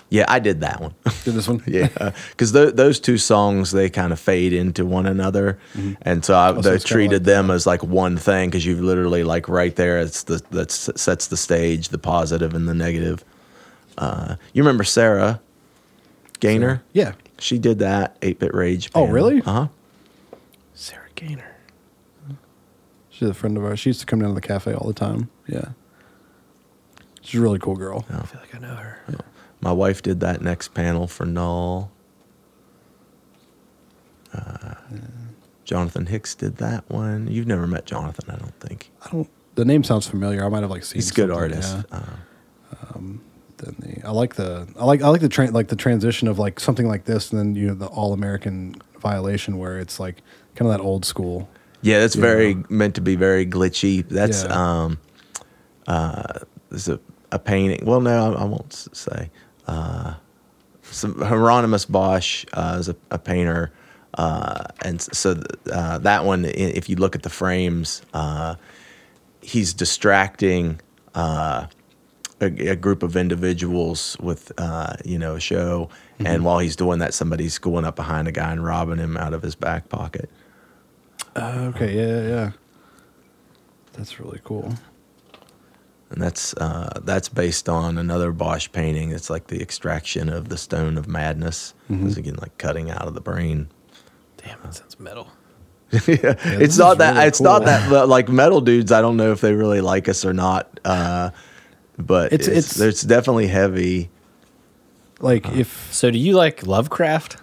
Yeah, I did that one. Did this one? Yeah, because those two songs, they kind of fade into one another, and so I treated them as, like, one thing, because you've literally, like, right there, that sets the stage, the positive and the negative. You remember Sarah Gaynor? Yeah. She did that 8-Bit Rage panel. Oh, really? Uh-huh. Sarah Gaynor. She's a friend of ours. She used to come down to the cafe all the time. Yeah. She's a really cool girl. Oh. I feel like I know her. Yeah. My wife did that next panel for Null. Jonathan Hicks did that one. You've never met Jonathan, I don't think. The name sounds familiar. I might have, like, seen. He's a good artist. Yeah. I like the transition of, like, something like this, and then, you know, the All American Violation, where it's, like, kind of that old school. Yeah, that's very meant to be very glitchy. That's there's a painting. Well, no, I won't say. Some Hieronymus Bosch is a painter, and so that one. If you look at the frames, he's distracting. A group of individuals with, you know, a show, and while he's doing that, somebody's going up behind a guy and robbing him out of his back pocket. Okay, yeah, that's really cool. And that's based on another Bosch painting. It's like the extraction of the Stone of Madness. It's again like cutting out of the brain. Damn, that sounds metal. Yeah, it's not that. Really it's cool. Not that. But, like, metal dudes, I don't know if they really like us or not. But it's definitely heavy. Like, if so, do you like Lovecraft?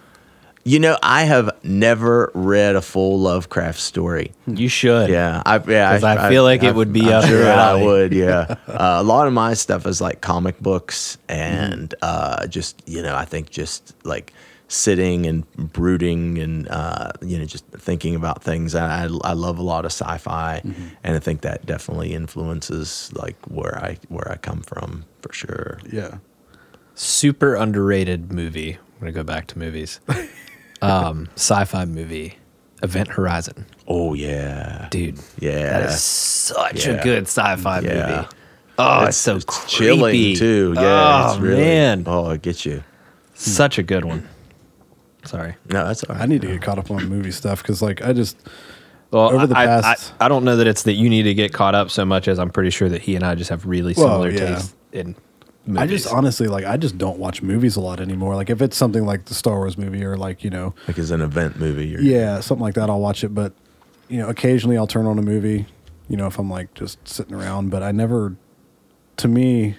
You know, I have never read a full Lovecraft story. You should. Yeah. Because I feel like it would be up your alley. I would, yeah. A lot of my stuff is like comic books and just, you know, I think just like sitting and brooding and, you know, just thinking about things. I love a lot of sci-fi, mm-hmm. and I think that definitely influences like where I come from for sure. Yeah. Super underrated movie. I'm going to go back to movies. Sci-fi movie, Event Horizon. Oh yeah, dude. Yeah, that is such a good sci-fi movie. Oh, it's creepy. Chilling too. Yeah, oh, it's really, man. Oh, it gets you. Such a good one. Sorry. No, that's all right. I need to get caught up on movie stuff because, like, I just over the past. I don't know that it's that you need to get caught up so much as I'm pretty sure that he and I just have really similar tastes in. Movies. I just honestly, like, I just don't watch movies a lot anymore. Like, if it's something like the Star Wars movie or, like, you know, like it's an event movie. Or, yeah, something like that, I'll watch it. But, you know, occasionally I'll turn on a movie, you know, if I'm, like, just sitting around. But I never, to me,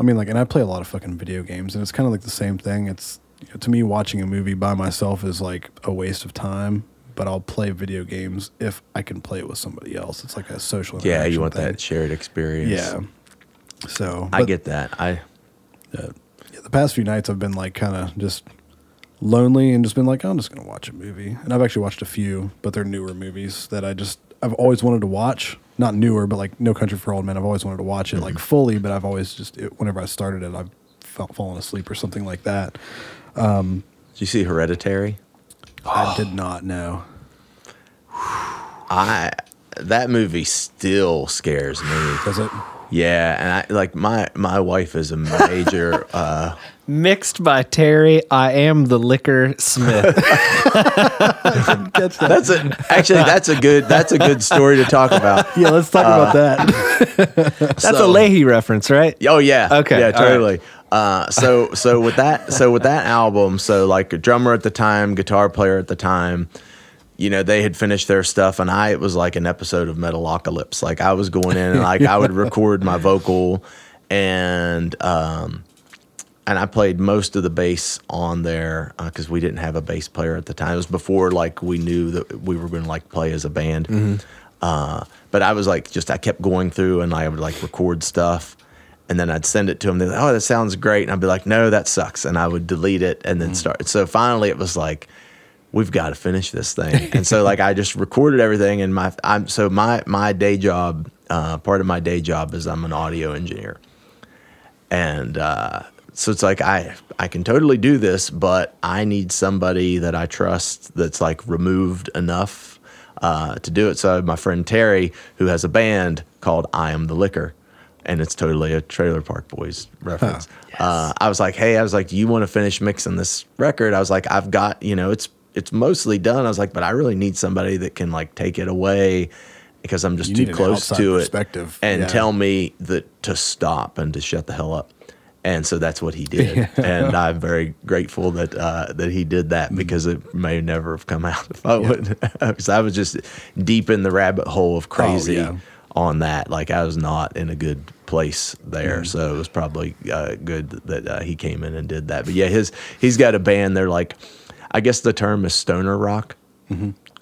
I mean, like, and I play a lot of fucking video games, and it's kind of like the same thing. It's, you know, to me, watching a movie by myself is, like, a waste of time. But I'll play video games if I can play it with somebody else. It's like a social interaction. Yeah, you want that shared experience. Yeah. So I get that. The past few nights I've been like kind of just lonely and just been like, oh, I'm just gonna watch a movie. And I've actually watched a few, but they're newer movies that I've always wanted to watch. Not newer, but like No Country for Old Men. I've always wanted to watch it mm-hmm. like fully, but I've always just whenever I started it, I've fallen asleep or something like that. Did you see Hereditary? I did not know. That movie still scares me. Does it? Yeah, and I like my wife is a major mixed by Terry. I am the liquor smith. That's a good story to talk about. Yeah, let's talk about that. That's a Leahy reference, right? Oh yeah. Okay. Yeah, totally. Right. So with that album, so like a drummer at the time, guitar player at the time. You know, they had finished their stuff, and it was like an episode of Metalocalypse. Like, I was going in, and like I would record my vocal, and I played most of the bass on there because we didn't have a bass player at the time. It was before like we knew that we were going to like play as a band. Mm-hmm. But I was like, I kept going through, and I would like record stuff. And then I'd send it to them. They're like, oh, that sounds great. And I'd be like, no, that sucks. And I would delete it and then start. So finally it was like, we've got to finish this thing. And so like I just recorded everything, and my day job, part of my day job is I'm an audio engineer. And so it's like I can totally do this, but I need somebody that I trust that's like removed enough to do it. So my friend Terry, who has a band called I Am the Liquor, and it's totally a Trailer Park Boys reference. Huh. Yes. I was like, do you want to finish mixing this record? I was like, I've got, you know, it's mostly done. I was like, but I really need somebody that can like take it away because I'm just too close to it and tell me that to stop and to shut the hell up. And so that's what he did. Yeah. And I'm very grateful that, that he did that because it may never have come out if I would, because I was just deep in the rabbit hole of crazy on that. Like I was not in a good place there. Mm. So it was probably good that he came in and did that. But yeah, he's got a band. They're like, I guess the term is stoner rock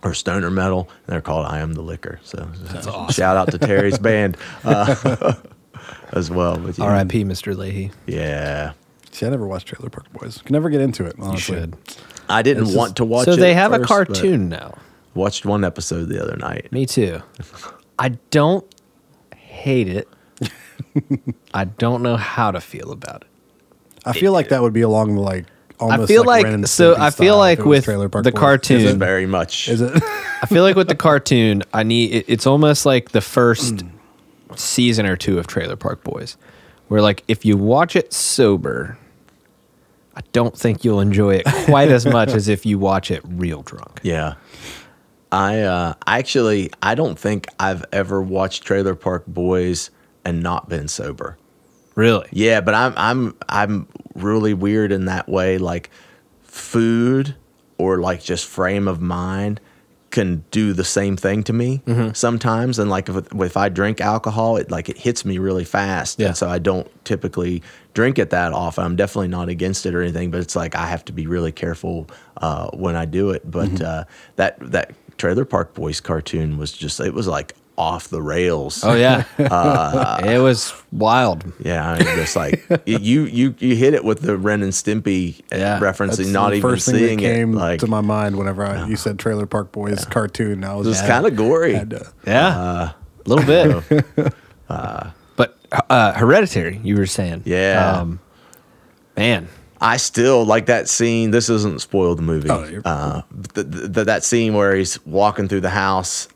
or stoner metal, and they're called I Am the Liquor. So that's awesome. Shout out to Terry's band as well. But, R.I.P. Mr. Leahy. Yeah. See, I never watched Trailer Park Boys. Can never get into it, honestly. You should. I didn't want to watch it. So they have a cartoon now. Watched one episode the other night. Me too. I don't hate it. I don't know how to feel about it. I feel like that would be along the like, I feel like so. I feel like with the cartoon, very much. Is it? I feel like with the cartoon, I need. It's almost like the first season or two of Trailer Park Boys, where like if you watch it sober, I don't think you'll enjoy it quite as much as if you watch it real drunk. Yeah, I don't think I've ever watched Trailer Park Boys and not been sober. Really? Yeah, but I'm really weird in that way, like food or like just frame of mind can do the same thing to me sometimes. And like if I drink alcohol, it hits me really fast. Yeah. And so I don't typically drink it that often. I'm definitely not against it or anything, but it's like I have to be really careful when I do it. But that Trailer Park Boys cartoon was just, it was like off the rails. Oh yeah. It was wild. Yeah. I mean, just like you hit it with the Ren and Stimpy reference and not even seeing it. First thing that came to my mind whenever you said Trailer Park Boys cartoon. I was just kind of gory. A little bit. But Hereditary, you were saying. Yeah. Man. I still like that scene. This doesn't spoil the movie. Oh, that scene where he's walking through the house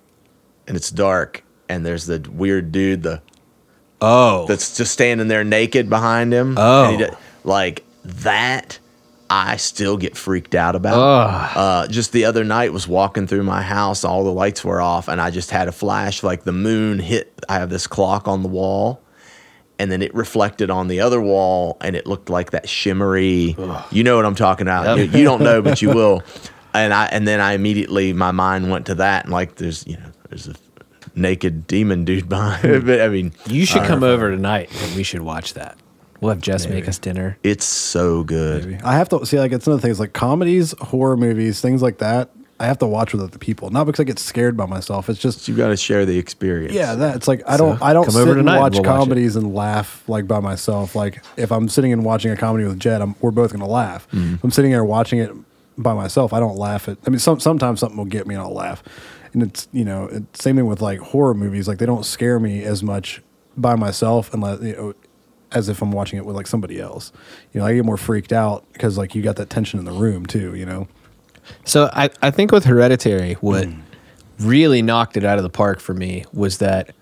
and it's dark and there's the weird dude that's just standing there naked behind him. Oh, and that I still get freaked out about. Just the other night was walking through my house, all the lights were off, and I just had a flash like the moon hit. I have this clock on the wall. And then it reflected on the other wall, and it looked like that shimmery. Ugh. You know what I'm talking about. Yep. You don't know, but you will. And then I immediately, my mind went to that, and there's a naked demon dude behind it. But I mean, you should come over tonight, and we should watch that. We'll have Jess make us dinner. It's so good. Maybe. I have to see. It's another thing. It's comedies, horror movies, things like that. I have to watch with other people, not because I get scared by myself. It's just you got to share the experience. Yeah, that's I don't sit and watch comedies and laugh by myself. If I'm sitting and watching a comedy with Jed, we're both gonna laugh. Mm-hmm. If I'm sitting there watching it by myself, I don't laugh at. I mean, sometimes something will get me and I'll laugh. And it's same thing with horror movies. They don't scare me as much by myself unless as if I'm watching it with somebody else. I get more freaked out because you got that tension in the room too. So I think with Hereditary, what really knocked it out of the park for me was that,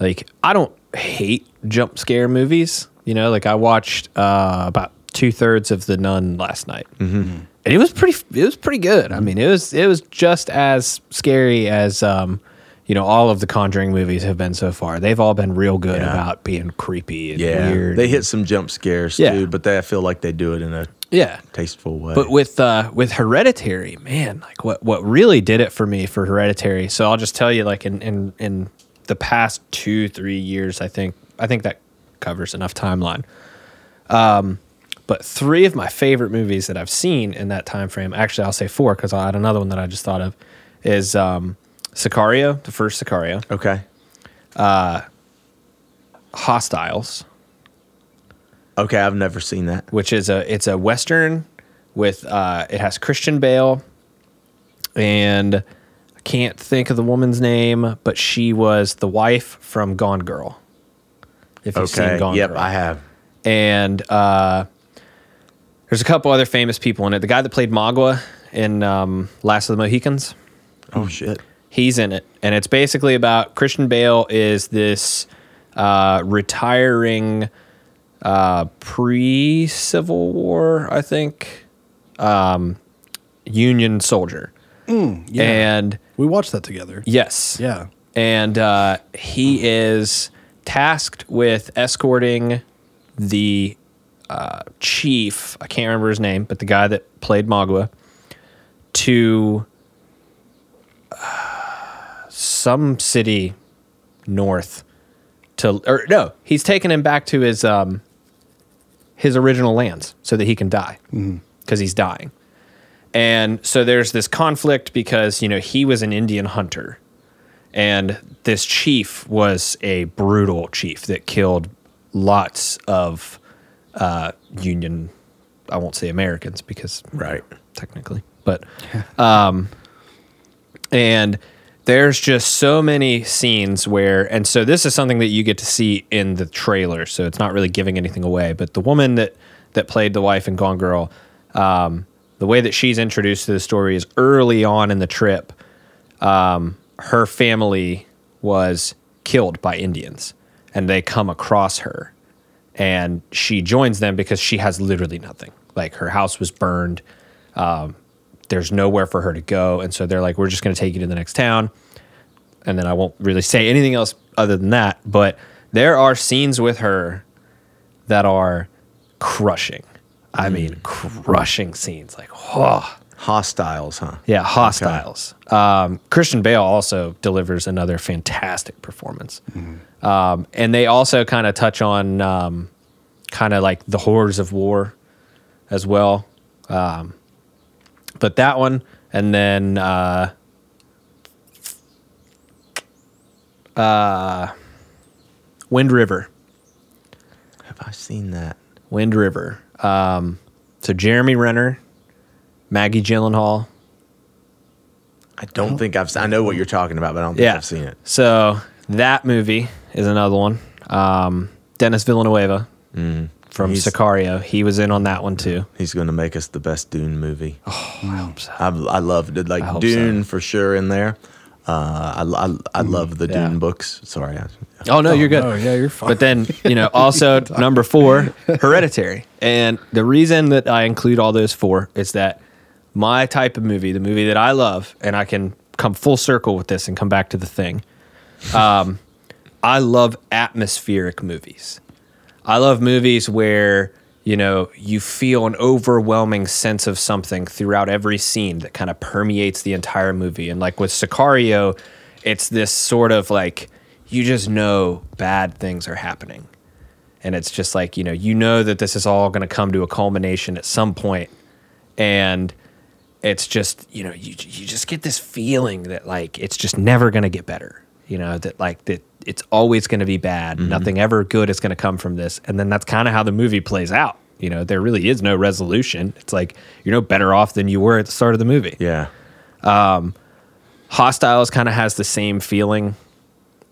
I don't hate jump scare movies. I watched about 2/3 of The Nun last night, and it was pretty good. I mean, it was just as scary as all of the Conjuring movies have been so far. They've all been real good about being creepy and weird. They hit some jump scares too, but I feel like they do it in a tasteful way. But with Hereditary, man, what really did it for me for Hereditary. So I'll just tell you, in the past 2-3 years, I think that covers enough timeline. But 3 of my favorite movies that I've seen in that time frame, actually I'll say 4 because I had another one that I just thought of, is Sicario, the first Sicario. Okay. Hostiles. Okay, I've never seen that. Which is it's a Western with it has Christian Bale, and I can't think of the woman's name, but she was the wife from Gone Girl. If you've seen Gone Girl. I have. And there's a couple other famous people in it. The guy that played Magua in Last of the Mohicans. Oh shit. He's in it, and it's basically about Christian Bale is this retiring pre-Civil War, I think, Union soldier. And we watched that together. Yes. Yeah. And he is tasked with escorting the chief, I can't remember his name, but the guy that played Magua, to some city north he's taking him back to his original lands so that he can die because he's dying. And so there's this conflict because, he was an Indian hunter and this chief was a brutal chief that killed lots of Union, I won't say Americans because technically, but and there's just so many scenes where, and so this is something that you get to see in the trailer, so it's not really giving anything away, but the woman that played the wife in Gone Girl, the way that she's introduced to the story is early on in the trip, her family was killed by Indians, and they come across her, and she joins them because she has literally nothing. Her house was burned, there's nowhere for her to go. And so they're like, we're just going to take you to the next town. And then I won't really say anything else other than that. But there are scenes with her that are crushing. I mean, crushing scenes. Hostiles, huh? Yeah, Hostiles. Okay. Christian Bale also delivers another fantastic performance. Mm-hmm. And they also kind of touch on kind of like the horrors of war as well. But that one, and then Wind River. Have I seen that? Wind River. So Jeremy Renner, Maggie Gyllenhaal. I don't think I've seen. I know what you're talking about, but I don't think I've seen it. So that movie is another one. Dennis Villeneuve from Sicario. He was in on that one too. He's going to make us the best Dune movie. Oh, I hope so. I loved it. Like Dune for sure in there. I love the Dune books. Sorry. Oh no, you're good. Oh no, yeah, you're fine. But then, also number 4, Hereditary. And the reason that I include all those 4 is that my type of movie, the movie that I love, and I can come full circle with this and come back to The Thing. I love atmospheric movies. I love movies where, you feel an overwhelming sense of something throughout every scene that kind of permeates the entire movie. And like with Sicario, it's this sort of like, you just know bad things are happening. And it's just like, you know that this is all going to come to a culmination at some point. And it's just, you just get this feeling that like, it's just never going to get better. That like that it's always going to be bad. Mm-hmm. Nothing ever good is going to come from this. And then that's kind of how the movie plays out. There really is no resolution. It's like, you're no better off than you were at the start of the movie. Yeah. Hostiles kind of has the same feeling.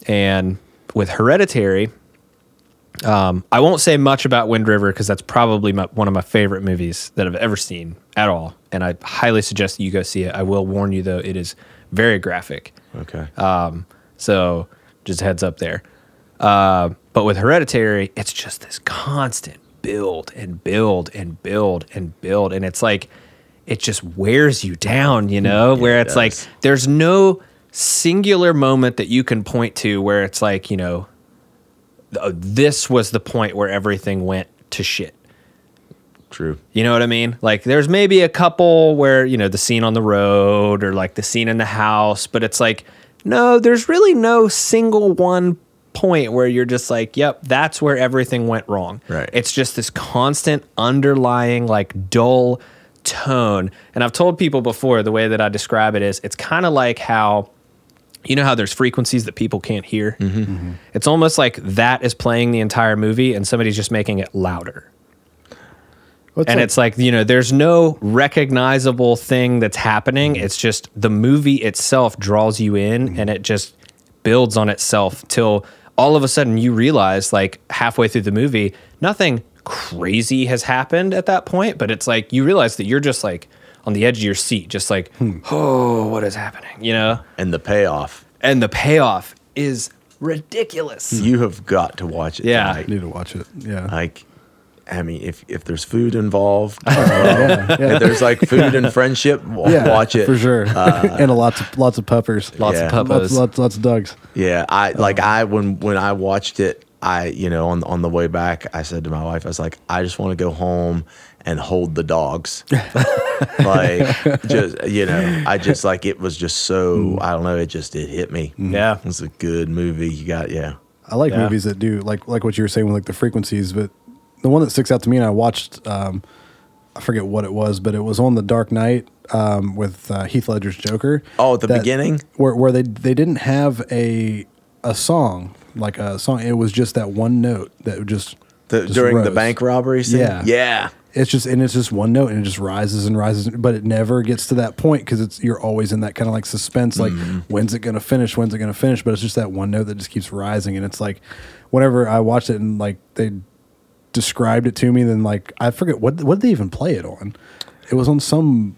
And with Hereditary, I won't say much about Wind River because that's probably one of my favorite movies that I've ever seen at all. And I highly suggest that you go see it. I will warn you though, it is very graphic. Okay. So just heads up there. But with Hereditary, it's just this constant build and build and build and build. And it's like, it just wears you down, where it's like, there's no singular moment that you can point to where it's like, this was the point where everything went to shit. True. You know what I mean? Like there's maybe a couple where, the scene on the road or like the scene in the house, but it's like, no, there's really no single one point where you're just like, yep, that's where everything went wrong. Right. It's just this constant underlying like dull tone. And I've told people before, the way that I describe it is, it's kind of like how, how there's frequencies that people can't hear? Mm-hmm. Mm-hmm. It's almost like that is playing the entire movie and somebody's just making it louder. It's like, there's no recognizable thing that's happening. It's just the movie itself draws you in and it just builds on itself till all of a sudden you realize like halfway through the movie, nothing crazy has happened at that point. But it's like, you realize that you're just like on the edge of your seat, just like, oh, what is happening? And the payoff. Is ridiculous. You have got to watch it. Yeah. I need to watch it. Yeah. Like, I mean, if there's food involved, if there's like food and friendship, watch it for sure. And lots of puppers, of puppos, lots of dogs. Yeah, when I watched it, on the way back, I said to my wife, I was like, I just want to go home and hold the dogs, it was just so I don't know, it hit me. Yeah, it's a good movie. You got I like movies that do like what you were saying with like the frequencies, but. The one that sticks out to me, and I watched, I forget what it was, but it was on The Dark Knight with Heath Ledger's Joker. Oh, at the beginning? Where they didn't have a song, like a song. It was just that one note that just during rose. The bank robbery scene? Yeah. Yeah. It's just one note, and it just rises and rises, but it never gets to that point because you're always in that kind of like suspense, like when's it going to finish? When's it going to finish? But it's just that one note that just keeps rising, and it's like whenever I watched it and like they described it to me, then like I forget what did they even play it on. It was on some.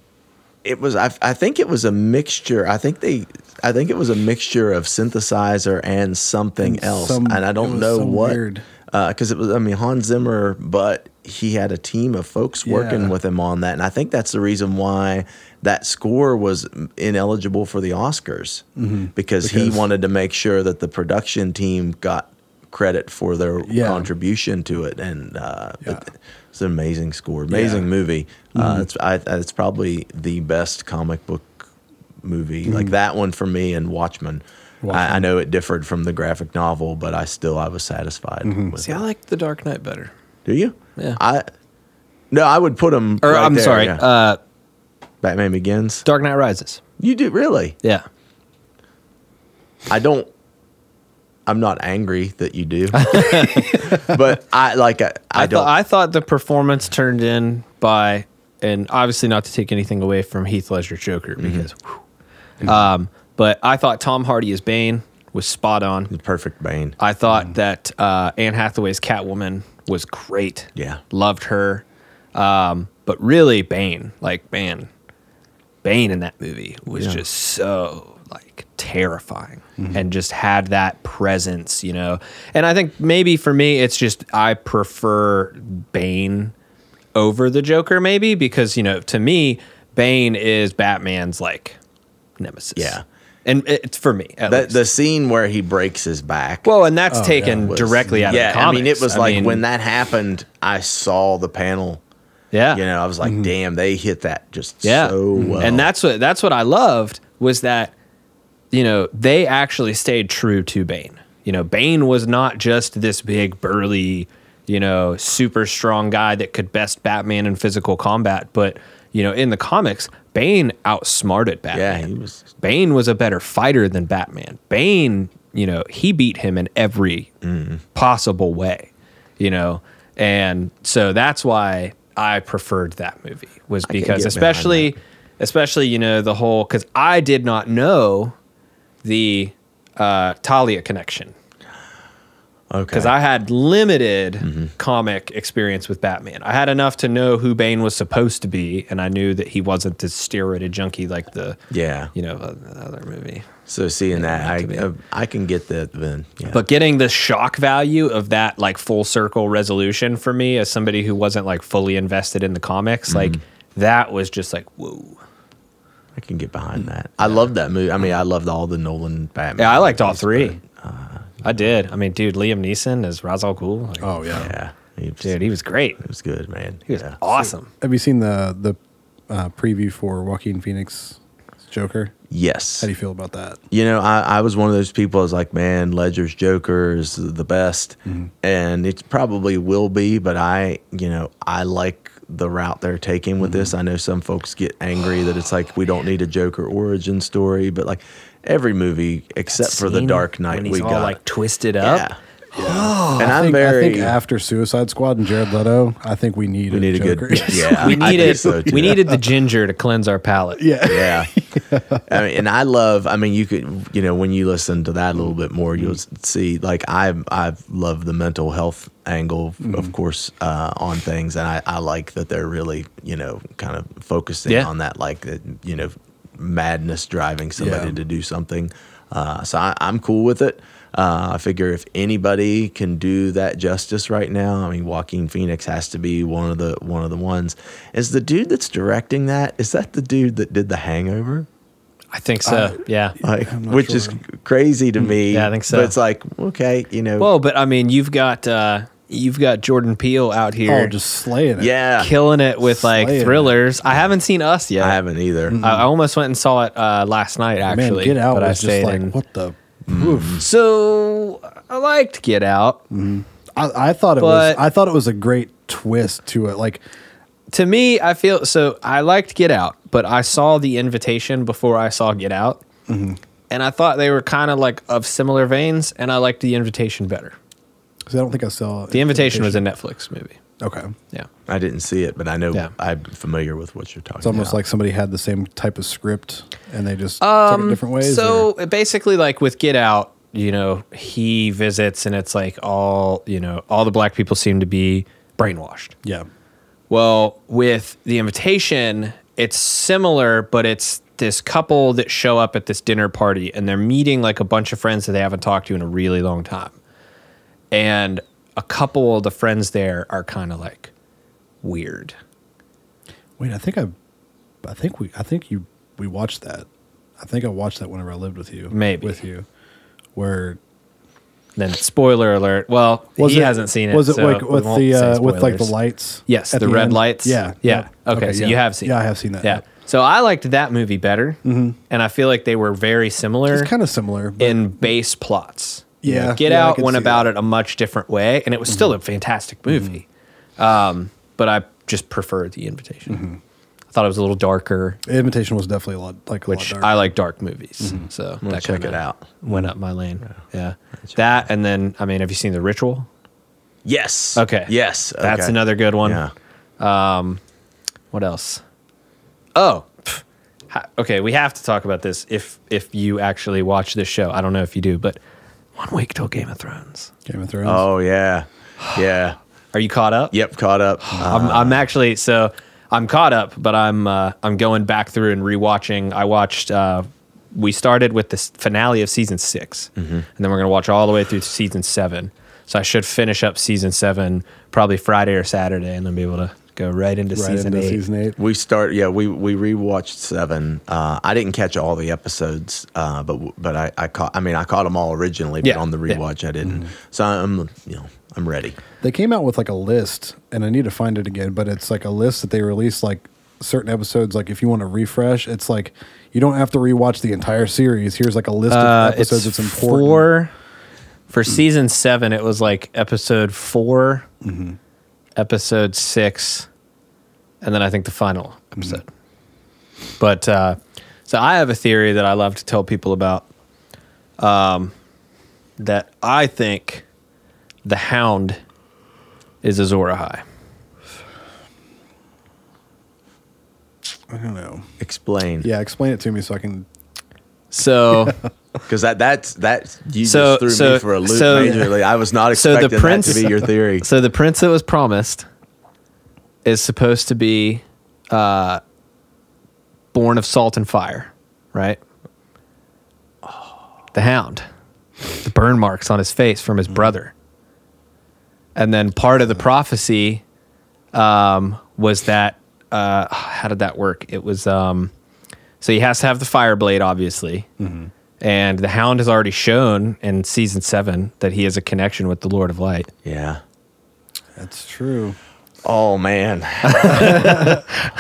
It was I think it was a mixture. I think it was a mixture of synthesizer and something else, and I don't know what. Because it was Hans Zimmer, but he had a team of folks working with him on that, and I think that's the reason why that score was ineligible for the Oscars because he wanted to make sure that the production team got credit for their contribution to it. And it's an amazing score, amazing movie. It's probably the best comic book movie, like that one for me, and Watchmen. I know it differed from the graphic novel, but I was satisfied with it. I like The Dark Knight better. Do you? Yeah. I would put them. Or right I'm there, sorry. Yeah. Batman Begins. Dark Knight Rises. You do, really? Yeah. I'm not angry that you do, but I thought the performance turned in by, and obviously not to take anything away from Heath Ledger's Joker, because, but I thought Tom Hardy as Bane was spot on. The perfect Bane. I thought that Anne Hathaway's Catwoman was great. Yeah. Loved her. But really Bane, Bane in that movie was just so terrifying and just had that presence, you know? And I think maybe for me, it's just, I prefer Bane over the Joker maybe because, you know, to me, Bane is Batman's nemesis. Yeah. And it's for me. The scene where he breaks his back. Well, and that's taken directly out of the comics. I mean, it was when that happened, I saw the panel. Yeah. You know, I was like, damn, they hit that just so well. And that's what I loved was that, you know, they actually stayed true to Bane. You know, Bane was not just this big, burly, you know, super strong guy that could best Batman in physical combat, but, you know, in the comics, Bane outsmarted Batman. Yeah, Bane was a better fighter than Batman. Bane, you know, he beat him in every possible way, you know? And so that's why I preferred that movie, was because especially, you know, the whole, because I did not know the Talia connection. Okay. Because I had limited comic experience with Batman. I had enough to know who Bane was supposed to be, and I knew that he wasn't this steroided junkie like the other movie. So seeing that, I can get that then. Yeah. But getting the shock value of that full circle resolution for me as somebody who wasn't fully invested in the comics, that was just whoa. I can get behind that. I loved that movie. I mean, I loved all the Nolan Batman. Yeah, I liked all three. I did. I mean, dude, Liam Neeson as Ra's al Ghul. Yeah. He was great. It was good, man. He was awesome. So, have you seen the preview for Joaquin Phoenix's Joker? Yes. How do you feel about that? You know, I was one of those people. I was like, man, Ledger's Joker is the best, and it probably will be. But I like the route they're taking with this. I know some folks get angry that it's we don't need a Joker origin story, but every movie except for The Dark Knight, we got twisted up. Yeah. Oh, and I think after Suicide Squad and Jared Leto, I think we need a Joker. We needed the ginger to cleanse our palate. Yeah. I mean, and you could, you know, when you listen to that a little bit more, you'll see. I love the mental health angle, of course, on things, and I like that they're really, you know, kind of focusing on that, you know, madness driving somebody to do something. So I'm cool with it. I figure if anybody can do that justice right now, I mean, Joaquin Phoenix has to be one of the ones. Is the dude that's directing that? Is that the dude that did The Hangover? I think so. Yeah, which is crazy to me. Yeah, I think so. But it's okay, you know. Well, but I mean, you've got Jordan Peele out here just slaying it. Yeah, killing it with thrillers. Yeah. I haven't seen Us yet. I haven't either. Mm-hmm. I almost went and saw it last night actually. Man, Get Out. But I stayed what the. Mm. So I liked Get Out. Mm. I thought it was a great twist to it. To me, I feel so. I liked Get Out, but I saw The Invitation before I saw Get Out, and I thought they were kind of of similar veins. And I liked The Invitation better. Because I don't think I saw The Invitation was a Netflix movie. Okay. Yeah. I didn't see it, but I know I'm familiar with what you're talking about. It's almost like somebody had the same type of script and they just took it different ways. So basically with Get Out, you know, he visits and it's all, you know, all the black people seem to be brainwashed. Yeah. Well, with The Invitation, it's similar, but it's this couple that show up at this dinner party and they're meeting a bunch of friends that they haven't talked to in a really long time. And a couple of the friends there are kind of weird. Wait, I think we watched that. I think I watched that whenever I lived with you. Where Then spoiler alert. Well, he hasn't seen it. Was it so like with the lights? Yes, the red lights. Yeah. Okay, so you have seen it. Yeah, I have seen that. Yeah. So I liked that movie better, and I feel like they were very similar. It's kind of similar. In base plots. Yeah. You know, Get Out went about it a much different way, and it was still a fantastic movie. But I just preferred The Invitation. I thought it was a little darker. The Invitation was definitely a lot darker. I like dark movies, so that check it out. Went up my lane. Yeah. That, and then, I mean, have you seen The Ritual? Yes. Okay. Yes. Okay. That's another good one. Yeah. What else? Oh, okay. We have to talk about this if you actually watch this show. I don't know if you do, but 1 week till Game of Thrones. Oh, yeah. Yeah. Are you caught up? Yep, caught up. I'm actually, so I'm caught up, but I'm going back through and rewatching. I watched, we started with the finale of season 6, and then we're going to watch all the way through season 7. So I should finish up season 7 probably Friday or Saturday and then be able to go right into season eight. We start, we rewatched 7. I didn't catch all the episodes, but I caught them all originally, but on the rewatch I didn't. So I'm ready. They came out with like a list, and I need to find it again, but it's like a list that they released like certain episodes. Like if you want to refresh, it's like you don't have to rewatch the entire series. Here's like a list of episodes that's important. For season 7, it was like episode 4, episode 6, and then I think the final episode. But so I have a theory that I love to tell people about, that I think the Hound is Azor Ahai. I don't know. Explain. Yeah, explain it to me so I can. So, because you just threw me for a loop majorly. I was not expecting that to be your theory. So the prince that was promised is supposed to be born of salt and fire, right? Oh. The Hound, the burn marks on his face from his brother. And then part of the prophecy was that, how did that work? It was, so he has to have the fire blade, obviously. And the Hound has already shown in season 7 that he has a connection with the Lord of Light. Yeah. That's true. Oh, man.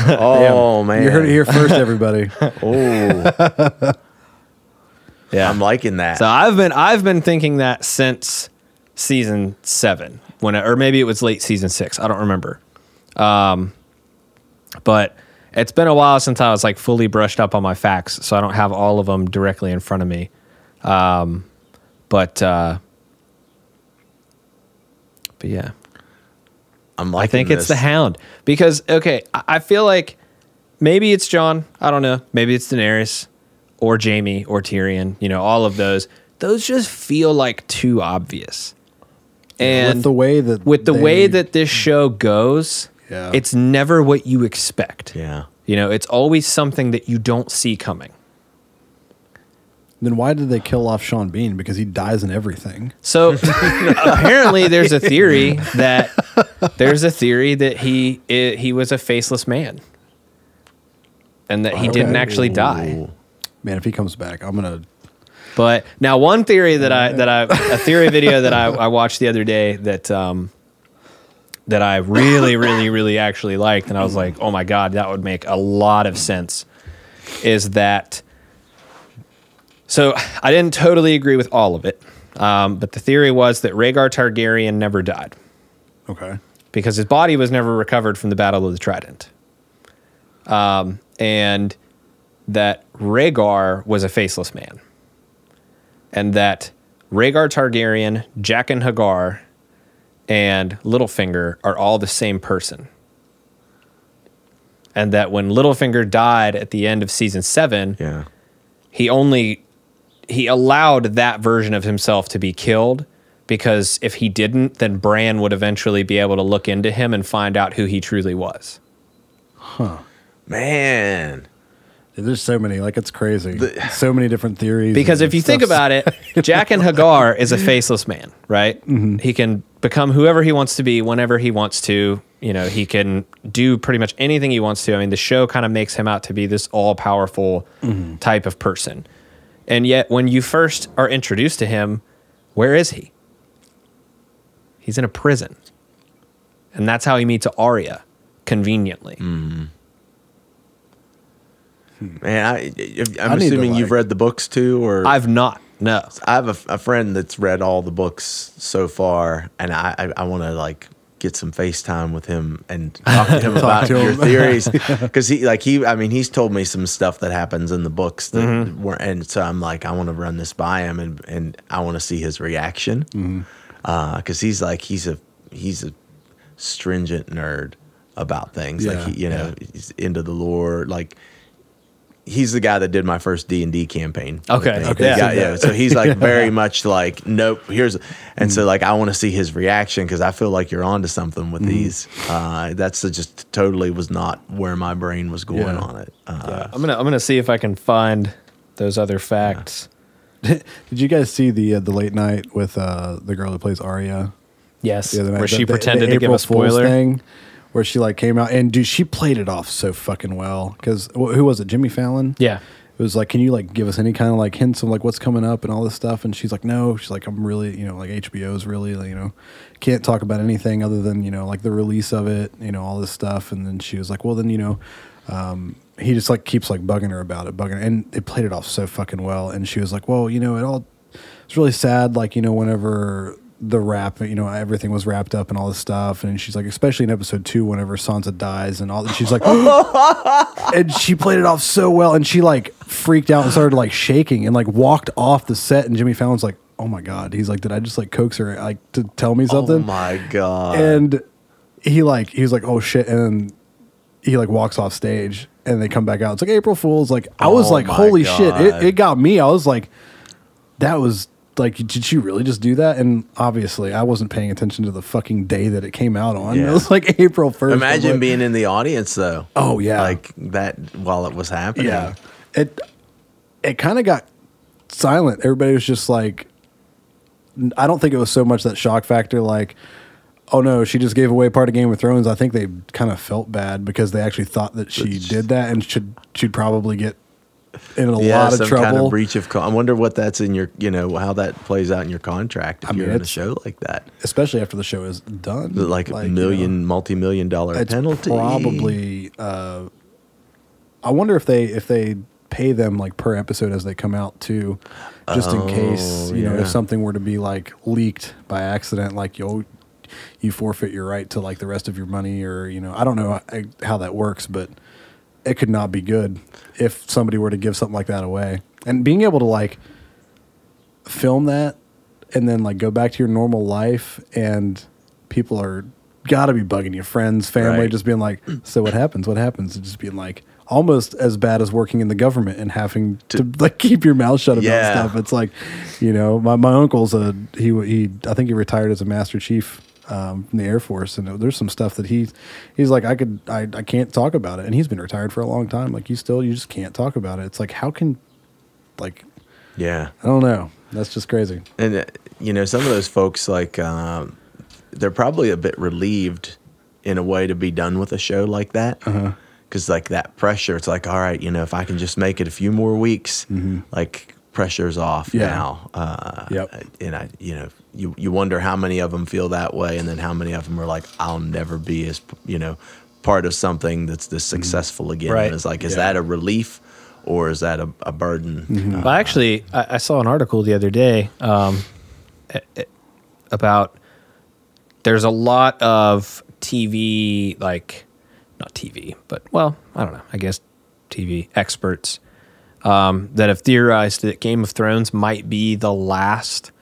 Oh, man. You heard it here first, everybody. Oh. Yeah. I'm liking that. So I've been thinking that since season 7, or maybe it was late season 6. I don't remember. But it's been a while since I was like fully brushed up on my facts, so I don't have all of them directly in front of me. But yeah, I'm liking. I think it's the Hound because I feel like maybe it's Jon. I don't know. Maybe it's Daenerys or Jaime or Tyrion. You know, all of those. Those just feel like too obvious. And with the way that this show goes, it's never what you expect. Yeah. You know, it's always something that you don't see coming. Then why did they kill off Sean Bean? Because he dies in everything. So apparently there's a theory that he was a faceless man and that he didn't actually die. Man, if he comes back, I'm going to. But now one theory that I a theory video that I watched the other day that I really, really, really actually liked, and I was like, oh my God, that would make a lot of sense, is that... So I didn't totally agree with all of it, but the theory was that Rhaegar Targaryen never died. Okay. Because his body was never recovered from the Battle of the Trident. And that Rhaegar was a faceless man. And that Rhaegar Targaryen, Jaqen H'ghar, and Littlefinger are all the same person. And that when Littlefinger died at the end of season 7, he allowed that version of himself to be killed, because if he didn't, then Bran would eventually be able to look into him and find out who he truly was. Huh. Man. There's so many, like, it's crazy. So many different theories. Because if you think about it, Jaqen H'ghar is a faceless man, right? He can become whoever he wants to be whenever he wants to. You know, he can do pretty much anything he wants to. I mean, the show kind of makes him out to be this all-powerful type of person. And yet, when you first are introduced to him, where is he? He's in a prison. And that's how he meets Arya, conveniently. Mm-hmm. Man, I'm assuming you've read the books too, or I've not. No, I have a friend that's read all the books so far, and I want to like get some FaceTime with him and talk to him about your theories, because he's told me some stuff that happens in the books that and so I'm like, I want to run this by him and I want to see his reaction, because he's a stringent nerd about things, he's into the lore, like. He's the guy that did my first D&D campaign. Okay. Yeah. So he's like very much like, nope, so like I want to see his reaction, because I feel like you're onto something with these. That's just totally was not where my brain was going on it. I'm gonna see if I can find those other facts. Yeah. Did you guys see the late night with the girl who plays Arya? Yes, the other night? Where she pretended to give a spoiler thing. Where she like came out and dude, she played it off so fucking well. Because who was it? Jimmy Fallon? Yeah. It was like, can you like give us any kind of like hints of like what's coming up and all this stuff? And she's like, no. She's like, I'm really, like HBO's really, can't talk about anything other than, like the release of it, all this stuff. And then she was like, well, then, he just like keeps like bugging her about it, and they played it off so fucking well. And she was like, well, it's really sad. Like, whenever the wrap, everything was wrapped up and all this stuff, and she's like, especially in episode 2, whenever Sansa dies and all that, she's like, and she played it off so well, and she like freaked out and started like shaking and like walked off the set, and Jimmy Fallon's like, oh my god, he's like, did I just like coax her like to tell me something? Oh my god! And he was like, oh shit, and he like walks off stage, and they come back out. It's like April Fool's. Like I was like, holy shit, it got me. I was like, that was. Like, did she really just do that? And obviously, I wasn't paying attention to the fucking day that it came out on. Yeah. It was like April 1st. Imagine being in the audience, though. Oh, yeah. Like that while it was happening. Yeah. It kind of got silent. Everybody was just like, I don't think it was so much that shock factor, like, oh, no, she just gave away part of Game of Thrones. I think they kind of felt bad because they actually thought that she did that and she'd probably get in a lot of some trouble. Kind of breach of I wonder what that's in your, how that plays out in your contract if you're in a show like that. Especially after the show is done. Like multi-million dollar penalty. Probably, I wonder if they pay them like per episode as they come out too, just in case, if something were to be like leaked by accident, like you forfeit your right to like the rest of your money, or, I don't know how that works, but it could not be good if somebody were to give something like that away. And being able to like film that and then like go back to your normal life, and people are gotta be bugging you, friends, family, right. Just being like, so what happens? What happens? And just being like, almost as bad as working in the government and having to like keep your mouth shut about stuff. It's like, my uncle's I think he retired as a Master Chief from the Air Force, and there's some stuff that he's like, I can't talk about it, and he's been retired for a long time. Like you just can't talk about it. It's like, how can, I don't know. That's just crazy. And some of those folks like they're probably a bit relieved in a way to be done with a show like that. Uh-huh. Because like that pressure, it's like, all right, if I can just make it a few more weeks, like pressure's off now. And you wonder how many of them feel that way, and then how many of them are like, I'll never be as part of something that's this successful again. Right. And it's like, is that a relief or is that a burden? Mm-hmm. Well, actually, I saw an article the other day about there's a lot of TV, like not TV, but well, I don't know. I guess TV experts that have theorized that Game of Thrones might be the last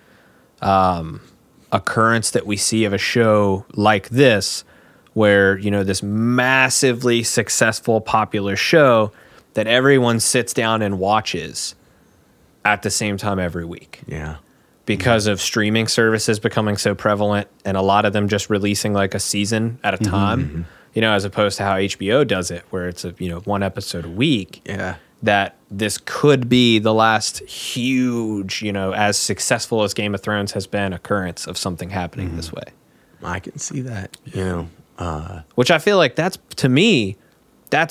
occurrence that we see of a show like this, where this massively successful popular show that everyone sits down and watches at the same time every week, because of streaming services becoming so prevalent, and a lot of them just releasing like a season at a time, as opposed to how HBO does it, where it's a one episode a week. That this could be the last huge, as successful as Game of Thrones has been, occurrence of something happening this way. I can see that, Which I feel like that's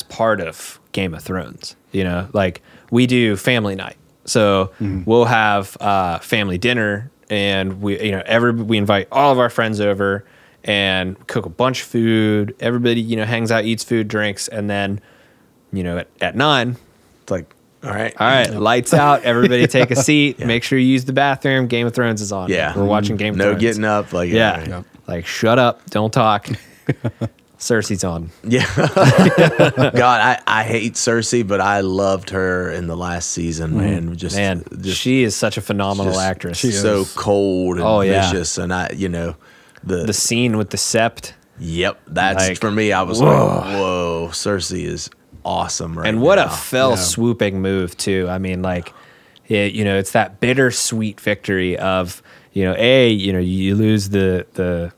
part of Game of Thrones, Like, we do family night. So we'll have family dinner and we invite all of our friends over and cook a bunch of food. Everybody, hangs out, eats food, drinks, and then, at 9, it's like, all right, lights out. Everybody take a seat. Yeah. Make sure you use the bathroom. Game of Thrones is on. Yeah, we're watching Game of Thrones. No getting up. Like yeah, like shut up, don't talk. Cersei's on. Yeah. God, I hate Cersei, but I loved her in the last season, man. Just, she is such a phenomenal actress. She's so cold and vicious. And I, the scene with the sept. Yep. That's for me. I was whoa, Cersei is awesome right now. And what a swooping move too. I mean, it's that bittersweet victory of, you lose the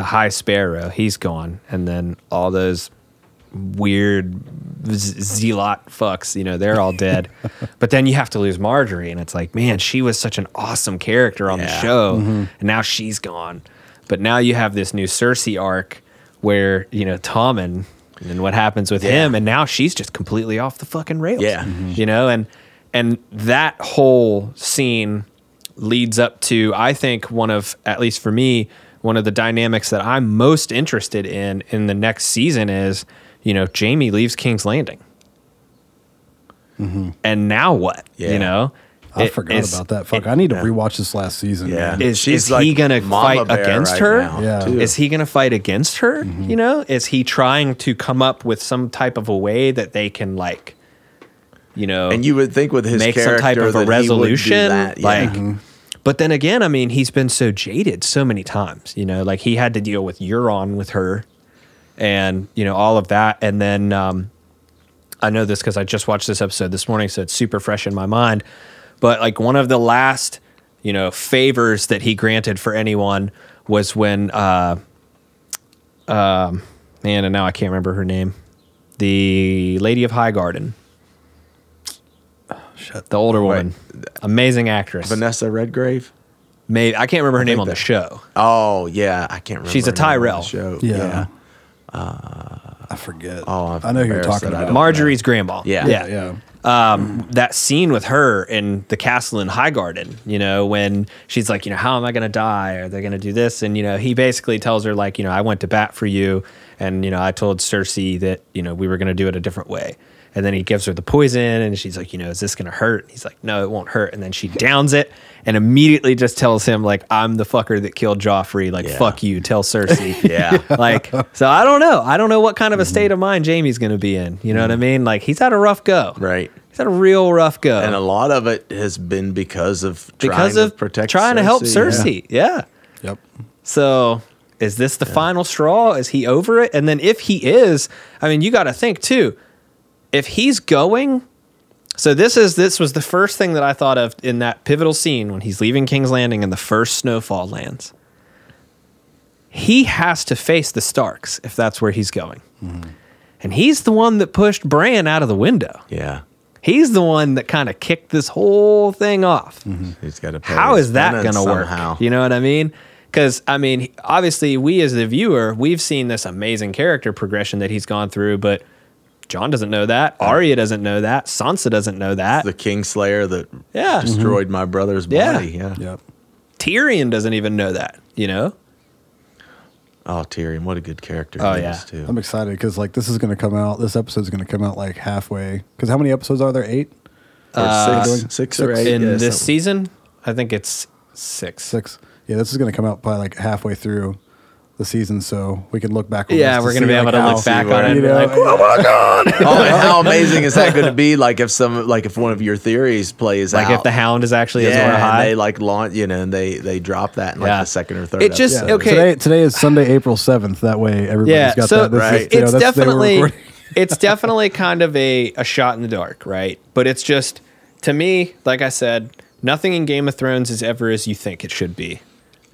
High Sparrow, he's gone, and then all those weird zealot fucks, they're all dead. But then you have to lose Marjorie, and it's like, man, she was such an awesome character on the show, and now she's gone. But now you have this new Cersei arc where Tommen and what happens with him, and now she's just completely off the fucking rails. Yeah, and that whole scene leads up to, I think, at least for me, one of the dynamics that I'm most interested in the next season is, Jamie leaves King's Landing. Mm-hmm. And now what? Yeah. I forgot about that. Fuck, I need to rewatch this last season. Yeah. Man. Is he going to fight against her? Is he going to fight against her? Is he trying to come up with some type of a way that they can and you would think with his make character some type of a resolution, But then again, I mean, he's been so jaded so many times, he had to deal with Euron with her and, all of that. And then I know this because I just watched this episode this morning, so it's super fresh in my mind. But one of the last, favors that he granted for anyone was when, and now I can't remember her name, the Lady of Highgarden. The older woman, amazing actress, Vanessa Redgrave. Maybe I can't remember her name on the show. Oh yeah, I can't remember. She's a Tyrell. Show. Yeah. I forget. Oh, I know who you're talking about. Marjorie's grandma. Yeah. That scene with her in the castle in Highgarden. When she's like, how am I going to die? Are they going to do this? And he basically tells her I went to bat for you, and I told Cersei that we were going to do it a different way. And then he gives her the poison, and she's like, is this going to hurt? And he's like, no, it won't hurt. And then she downs it and immediately just tells him, I'm the fucker that killed Joffrey. Fuck you, tell Cersei. So I don't know. I don't know what kind of a state of mind Jaime's going to be in. You know what I mean? He's had a rough go. Right. He's had a real rough go. And a lot of it has been because of trying to help Cersei. Yeah. Yep. So is this the final straw? Is he over it? And then if he is, you got to think too. If he's going, so this was the first thing that I thought of in that pivotal scene when he's leaving King's Landing and the first snowfall lands. He has to face the Starks if that's where he's going. Mm-hmm. And he's the one that pushed Bran out of the window. Yeah. He's the one that kind of kicked this whole thing off. Mm-hmm. He's got to pay. How is that going to work? You know what I mean? Because, obviously we as the viewer, we've seen this amazing character progression that he's gone through, but Jon doesn't know that. Arya doesn't know that. Sansa doesn't know that. It's the Kingslayer that destroyed my brother's body. Yeah. Tyrion does't even know that, Oh, Tyrion, what a good character he is, too. I'm excited because, this is going to come out. This episode's going to come out, halfway. Because how many episodes are there? 8? Or 6? 6 or 8? In this season, I think it's 6. 6. Yeah, this is going to come out probably, halfway through the season, so we can look back on this. We're going to be able to look back on it. Oh my God. Oh, and how amazing is that going to be? If one of your theories plays out, if the Hound is actually Azor Ahai, and they launch, and they drop that in the second or third. It just episode. Okay. Today is Sunday, April 7th. That way, everybody's got that. This right. Is, it's definitely kind of a shot in the dark, right? But it's just, to me, like I said, nothing in Game of Thrones is ever as you think it should be.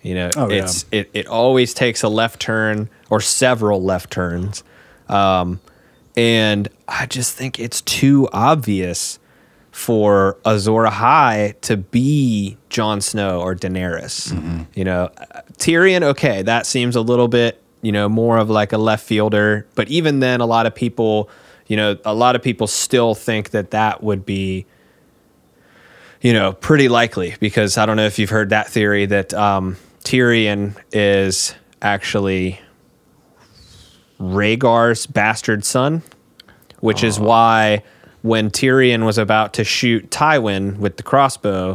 It always takes a left turn or several left turns. And I just think it's too obvious for Azor Ahai to be Jon Snow or Daenerys. Mm-hmm. Tyrion, okay, that seems a little bit, more of a left fielder. But even then, a lot of people still think that would be you know, pretty likely, because I don't know if you've heard that theory that Tyrion is actually Rhaegar's bastard son, which is why when Tyrion was about to shoot Tywin with the crossbow,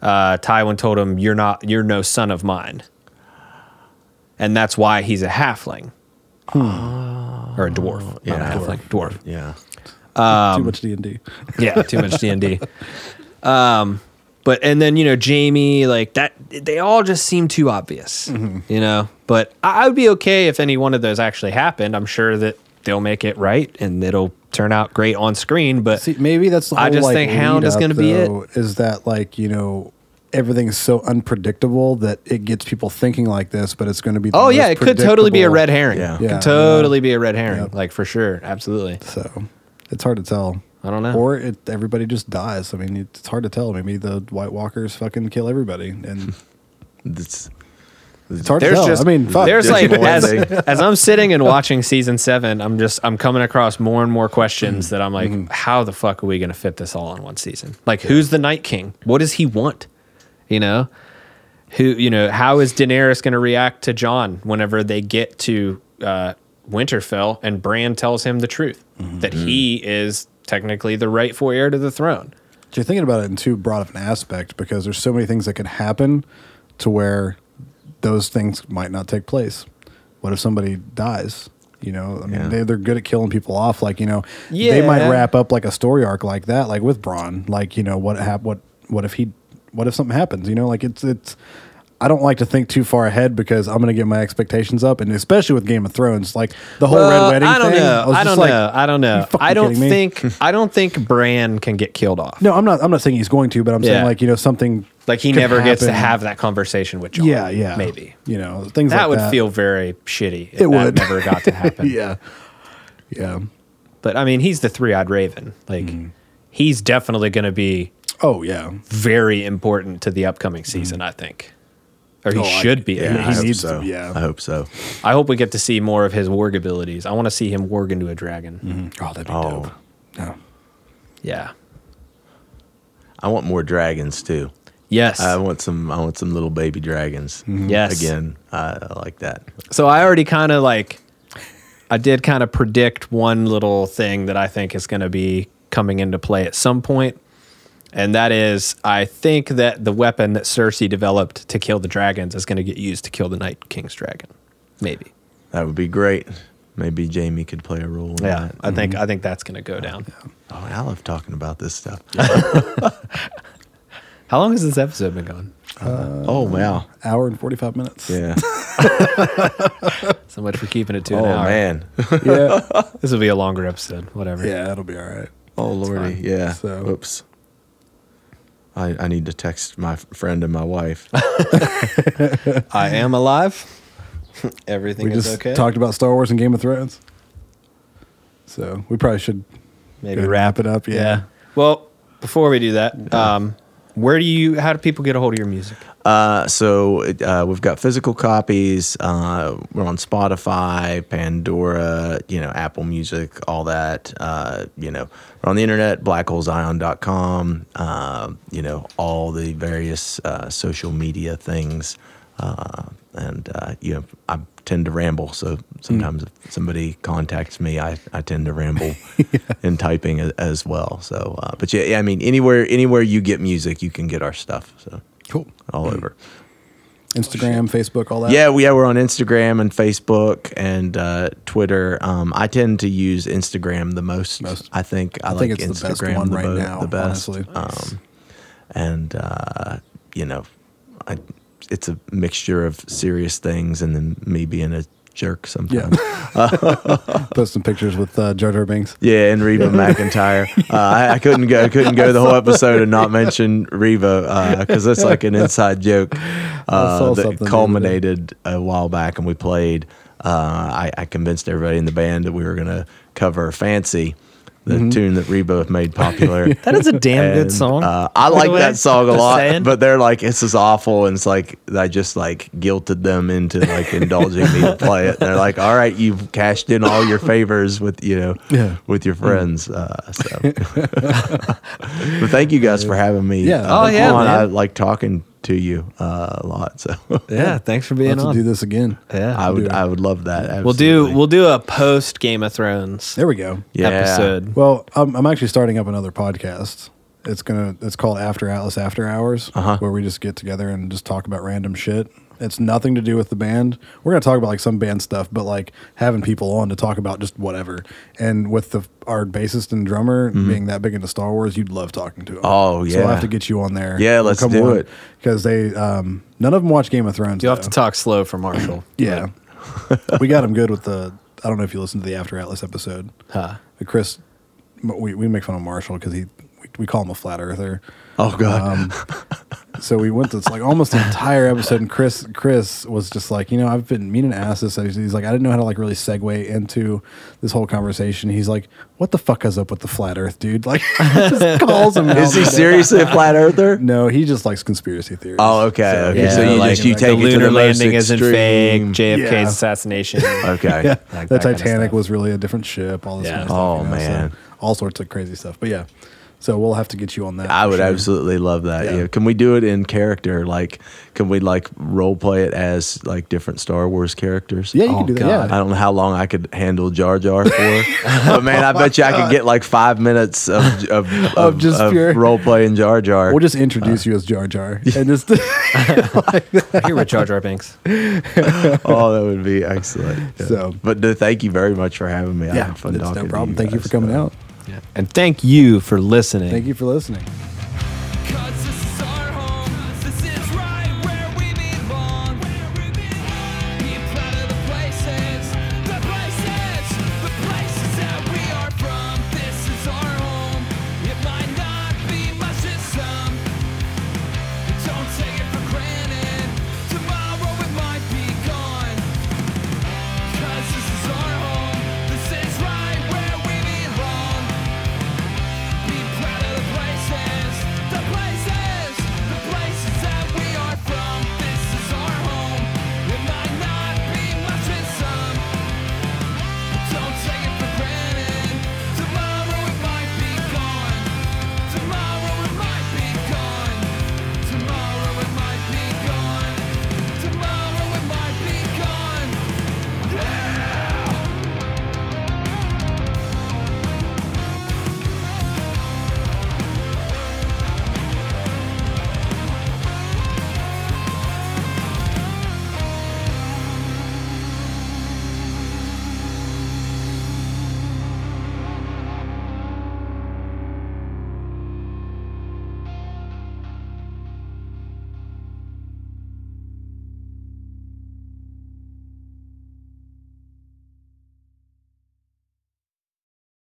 Tywin told him, you're no son of mine. And that's why he's a halfling. Or a dwarf. Yeah, not a halfling. Dwarf. Yeah. Too much D&D. Yeah, too much D&D. But, and then, you know, Jamie, like that, they all just seem too obvious, you know, but I would be okay if any one of those actually happened. I'm sure that they'll make it right and it'll turn out great on screen, but see, maybe that's the whole, I just think Hound is going to be it. Is that, like, you know, everything's so unpredictable that it gets people thinking like this, but it's going to be the most predictable. It could totally be a red herring. Yeah. It could totally be a red herring, like, for sure. Absolutely. So it's hard to tell. I don't know. Or everybody just dies. I mean, it's hard to tell. Maybe the White Walkers fucking kill everybody. And it's hard to tell. Just, I mean, fuck. There's like, as I'm sitting and watching season 7, I'm coming across more and more questions that I'm like, how the fuck are we going to fit this all in one season? Like, who's the Night King? What does he want? You know, how is Daenerys going to react to Jon whenever they get to Winterfell and Bran tells him the truth, that he is technically the rightful heir to the throne? So you're thinking about it in too broad of an aspect, because there's so many things that could happen to where those things might not take place. What if somebody dies? You know, I mean, they're good at killing people off. Like, you know, they might wrap up like a story arc like that, like with Bronn. Like, you know, what if something happens? You know, like it's. I don't like to think too far ahead because I'm going to get my expectations up, and especially with Game of Thrones, like the whole Red Wedding thing. I don't know. I don't think Bran can get killed off. No, I'm not saying he's going to, but I'm saying, like, you know, something like he never gets to have that conversation with Jon. Yeah, yeah. Maybe, you know, things that like would feel very shitty. It would never got to happen. Yeah. But I mean, he's the three-eyed raven. Like, he's definitely going to be. Oh yeah, very important to the upcoming season, I think. Or he should be. Yeah, I hope so. Yeah, I hope so. I hope we get to see more of his warg abilities. I want to see him warg into a dragon. Oh, that'd be dope. Yeah. Yeah. I want more dragons too. Yes. I want some little baby dragons. Yes. Again, I like that. So I already kind of like, I did kind of predict one little thing that I think is going to be coming into play at some point. And that is, I think that the weapon that Cersei developed to kill the dragons is going to get used to kill the Night King's dragon. Maybe. That would be great. Maybe Jaime could play a role in that. I think that's going to go down. Yeah. Oh, I love talking about this stuff. How long has this episode been going? Wow. Hour and 45 minutes. Yeah. So much for keeping it to an hour. Oh, man. Yeah. This will be a longer episode. Whatever. Yeah, that'll be all right. Oh, Lordy. Yeah. So. Oops. I need to text my friend and my wife. I am alive. Everything is okay. We just talked about Star Wars and Game of Thrones. So we probably should maybe wrap it up. Yeah. Well, before we do that, how do people get a hold of your music? So we've got physical copies. We're on Spotify, Pandora, you know, Apple Music, all that. You know, we're on the internet, blackholezion.com, you know, all the various social media things. And you know, I tend to ramble. So sometimes if somebody contacts me, I tend to ramble in typing as well. So, but yeah, I mean, anywhere you get music, you can get our stuff. So cool, all over. Instagram, Facebook, all that. Yeah, we're on Instagram and Facebook and Twitter. I tend to use Instagram the most. I think it's Instagram the best one right now. The best, honestly. You know, it's a mixture of serious things and then me being a jerk sometimes. Yeah. Post some pictures with Jar Jar Binks. Yeah, and Reba McEntire. I couldn't go the whole episode and not mention Reba because that's like an inside joke that culminated a while back, and we played. I convinced everybody in the band that we were going to cover Fancy. the tune that Reba made popular. That is a damn good song. I like that song a lot, but they're like, this is awful. And it's like, I just like guilted them into like indulging me to play it. And they're like, all right, you've cashed in all your favors with, you know, with your friends. But thank you guys for having me. Yeah. I like talking to you a lot. So yeah, thanks for being on. To do this again. Yeah, I would love that. Absolutely. We'll do a post Game of Thrones. There we go. Yeah. Episode. Well, I'm actually starting up another podcast. It's called After Atlas After Hours, where we just get together and just talk about random shit. It's nothing to do with the band. We're gonna talk about like some band stuff, but like having people on to talk about just whatever. And with our bassist and drummer being that big into Star Wars, you'd love talking to them. Oh yeah, so I'll have to get you on there. Yeah, let's do it, because they none of them watch Game of Thrones. You'll have to talk slow for Marshall. Yeah, we got him good with the. I don't know if you listened to the After Atlas episode. But Chris, we make fun of Marshall because we call him a flat earther. Oh god. So we went to like almost the entire episode, and Chris was just like, you know, I've been meaning to ask this. He's like, I didn't know how to like really segue into this whole conversation. He's like, what the fuck is up with the flat Earth, dude? Like, just calls him. Is he seriously a flat earther? No, he just likes conspiracy theories. Oh, okay. So, okay. Yeah, so you like, you take the lunar landing isn't fake. JFK's assassination. Okay. Yeah. Like the Titanic kind of was really a different ship. All this kind of stuff. Oh you know, man, so all sorts of crazy stuff. But yeah. So we'll have to get you on that. I would absolutely love that. Yeah. Can we do it in character? Like, can we like role play it as like different Star Wars characters? Yeah, you can do that. Yeah. I don't know how long I could handle Jar Jar for, but man, I bet you I could get like 5 minutes of just pure role playing Jar Jar. We'll just introduce you as Jar Jar, and just here with Jar Jar Binks. That would be excellent. Yeah. So, but thank you very much for having me. I had fun talking. No problem. Thank you for coming out. Yeah. And thank you for listening.